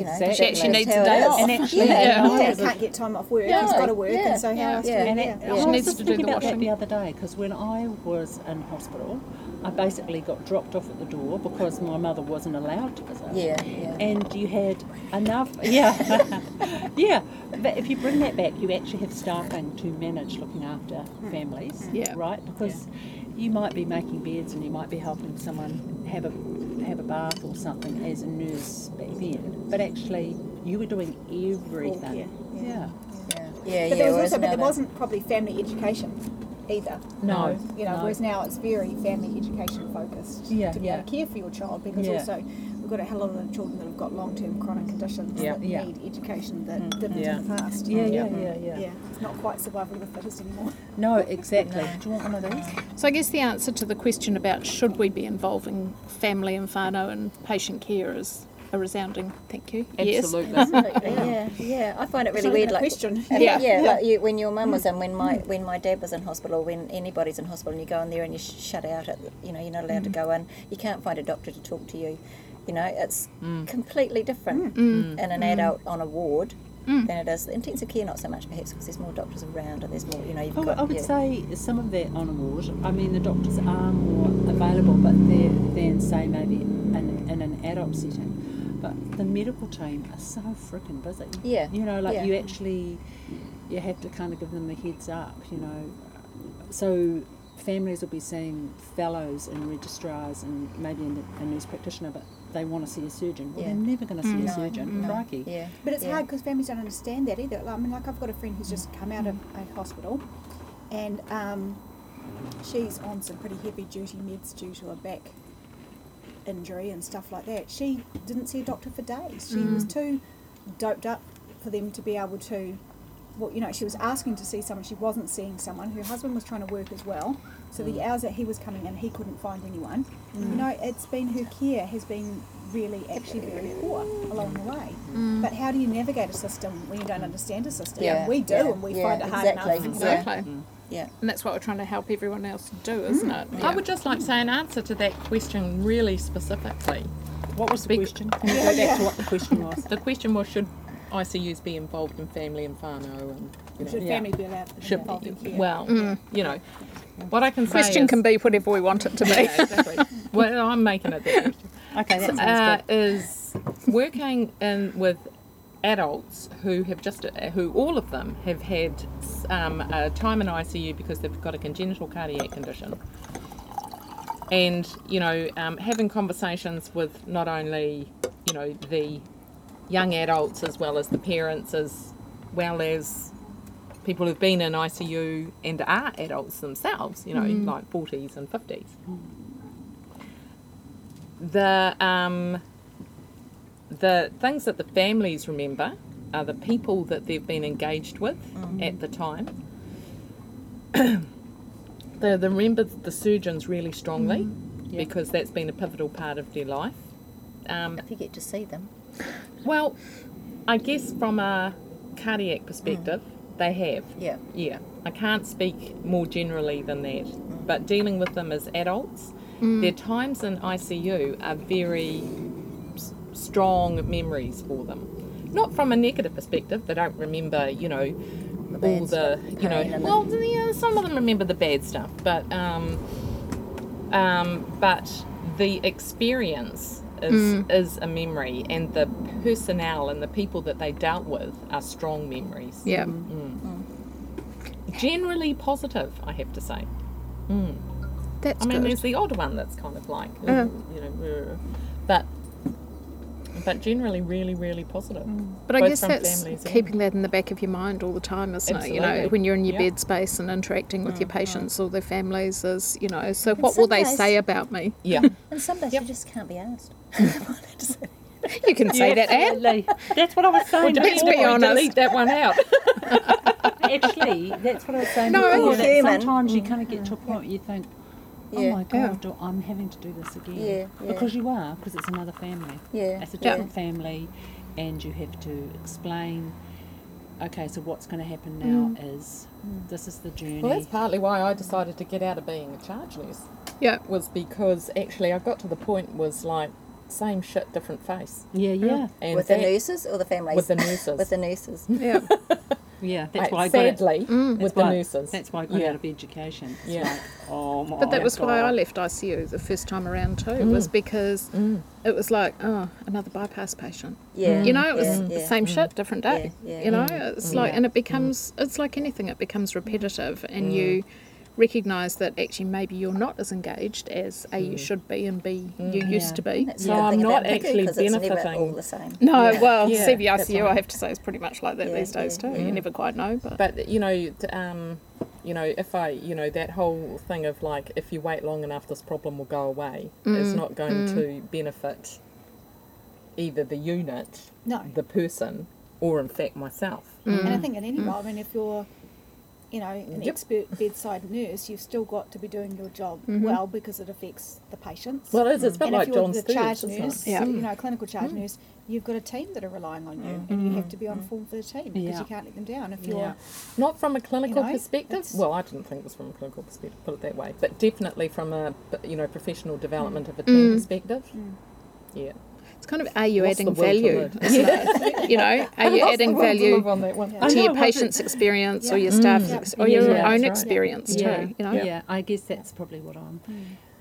exactly. She actually needs a day off. And actually, dad can't get time off work. He's got to work, and so how else do you do? She needs to do the washing. The other day, because when I was in hospital, I basically got dropped off at the door because my mother wasn't allowed to visit. Yeah. And you had enough. But if you bring that back, you actually have staffing to manage looking after families, right? Because you might be making beds and you might be helping someone have a bath or something as a nurse back then, but actually you were doing everything. But there wasn't probably family education either. No. Whereas now it's very family education focused to be able to care for your child, because also we've got a hell of a lot of children that have got long-term chronic conditions that need education that didn't in the past. It's not quite survival of the fittest anymore. No, exactly. Do you want one of these? So I guess the answer to the question about should we be involving family and whānau and patient care is a resounding thank you. Absolutely. Yes. Absolutely. Yeah. I find it really weird. Like, question. Like when your mum was in, when my dad was in hospital, when anybody's in hospital, and you go in there and you shut out. You know, you're not allowed to go in. You can't find a doctor to talk to you. You know, it's completely different in an adult on a ward than it is intensive care. Not so much, perhaps, because there's more doctors around and there's more. You know, I would say some of that on a ward. I mean, the doctors are more available, but than say maybe in an adult setting. But the medical team are so freaking busy. Yeah. You know, like you have to kind of give them the heads up, you know. So families will be seeing fellows and registrars and maybe a nurse practitioner, but they want to see a surgeon. Well, they're never going to see a surgeon. No. Crikey. Yeah. But it's hard because families don't understand that either. Like, I mean, like I've got a friend who's just come out of a hospital and she's on some pretty heavy-duty meds due to her back injury and stuff like that. She didn't see a doctor for days. She was too doped up for them to be able to. Well, you know, she was asking to see someone. She wasn't seeing someone. Her husband was trying to work as well, so the hours that he was coming in, he couldn't find anyone. You know, it's been her care has been really actually very poor along the way. But how do you navigate a system when you don't understand a system? Yeah. We do, and we find it hard enough. Exactly. Yeah, and that's what we're trying to help everyone else do, isn't it? Yeah. I would just like to say an answer to that question really specifically. What was the question? Can you go back to what the question was? The question was, should ICUs be involved in family and whānau? And, you know, should family be allowed to be involved in care? Well, you know, what I can say is... Question can be whatever we want it to be. Yeah, exactly. Well, I'm making it that question. Okay, that sounds good. Is working with adults who all of them have had a time in ICU because they've got a congenital cardiac condition, and you know, having conversations with not only, you know, the young adults as well as the parents, as well as people who've been in ICU and are adults themselves, you know, like 40s and 50s. The things that the families remember are the people that they've been engaged with at the time. They remember the surgeons really strongly because that's been a pivotal part of their life. If you get to see them. Well, I guess from a cardiac perspective, they have. Yeah. Yeah. I can't speak more generally than that. But dealing with them as adults, their times in ICU are very... strong memories for them, not from a negative perspective. They don't remember, you know, all the, you know, well, yeah, some of them remember the bad stuff, but the experience is a memory, and the personnel and the people that they dealt with are strong memories. Yeah. Generally positive, I have to say. That's good. There's the older one that's kind of like, but generally really, really positive. But I guess that's keeping that in the back of your mind all the time, isn't it? When you're in your bed space and interacting with your patients or their families is, so and what will they say about me? Yeah. And some days you just can't be asked. You can say that, Anne. That's what I was saying. Let's be honest. Delete that one out. Actually, that's what I was saying. Sometimes you kind of get to a point where you think, oh my God, I'm having to do this again. Yeah. Because you are, because it's another family. Yeah. It's a different family, and you have to explain, okay, so what's going to happen now is this is the journey. Well, that's partly why I decided to get out of being a charge nurse. Yeah. Was because actually I got to the point was like, same shit, different face. Yeah. And with the nurses or the families? With the nurses. With the nurses. Yeah. Yeah, that's why I got it. Sadly, with the nurses. That's why I got out of education. It's like, oh my God. But that was why I left ICU the first time around too, was because it was like, oh, another bypass patient. Yeah. It was the same shit, different day. Yeah. It's like, and it becomes, it's like anything, it becomes repetitive and you recognise that actually maybe you're not as engaged as A, you should be, and B, you used to be. So I'm not actually benefiting. It's never all the same. No, CBICU, I have to say, is pretty much like that these days too. You never quite know. But if I, that whole thing of like, if you wait long enough, this problem will go away. It's not going to benefit either the unit, the person, or in fact myself. And I think in any role, if you're an expert bedside nurse, you've still got to be doing your job well because it affects the patients. Well, it is. It's a bit like John's third. And if you're the charge nurse, a clinical charge nurse, you've got a team that are relying on you, and you have to be on form for the team because you can't let them down. If you're not from a clinical perspective, well, I didn't think it was from a clinical perspective, put it that way, but definitely from a professional development of a team perspective. Yeah. It's kind of, are you adding value? Are you adding value to your patient's experience or your staff's or your own experience too? I guess that's probably what I'm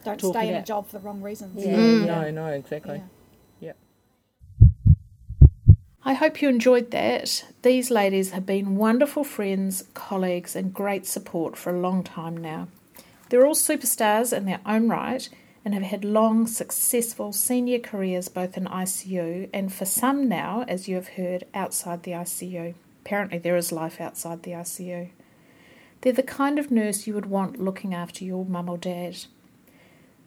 Don't stay about. In a job for the wrong reasons. Yeah. No, exactly. Yeah. I hope you enjoyed that. These ladies have been wonderful friends, colleagues and great support for a long time now. They're all superstars in their own right, and have had long, successful senior careers both in ICU and for some now, as you have heard, outside the ICU. Apparently there is life outside the ICU. They're the kind of nurse you would want looking after your mum or dad.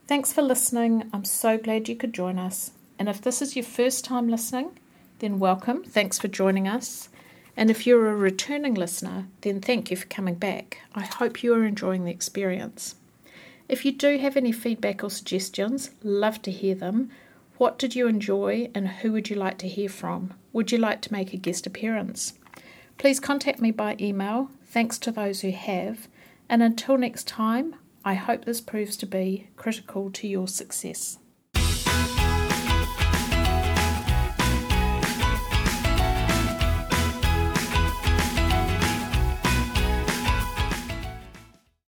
Thanks for listening. I'm so glad you could join us. And if this is your first time listening, then welcome. Thanks for joining us. And if you're a returning listener, then thank you for coming back. I hope you are enjoying the experience. If you do have any feedback or suggestions, love to hear them. What did you enjoy and who would you like to hear from? Would you like to make a guest appearance? Please contact me by email. Thanks to those who have. And until next time, I hope this proves to be critical to your success.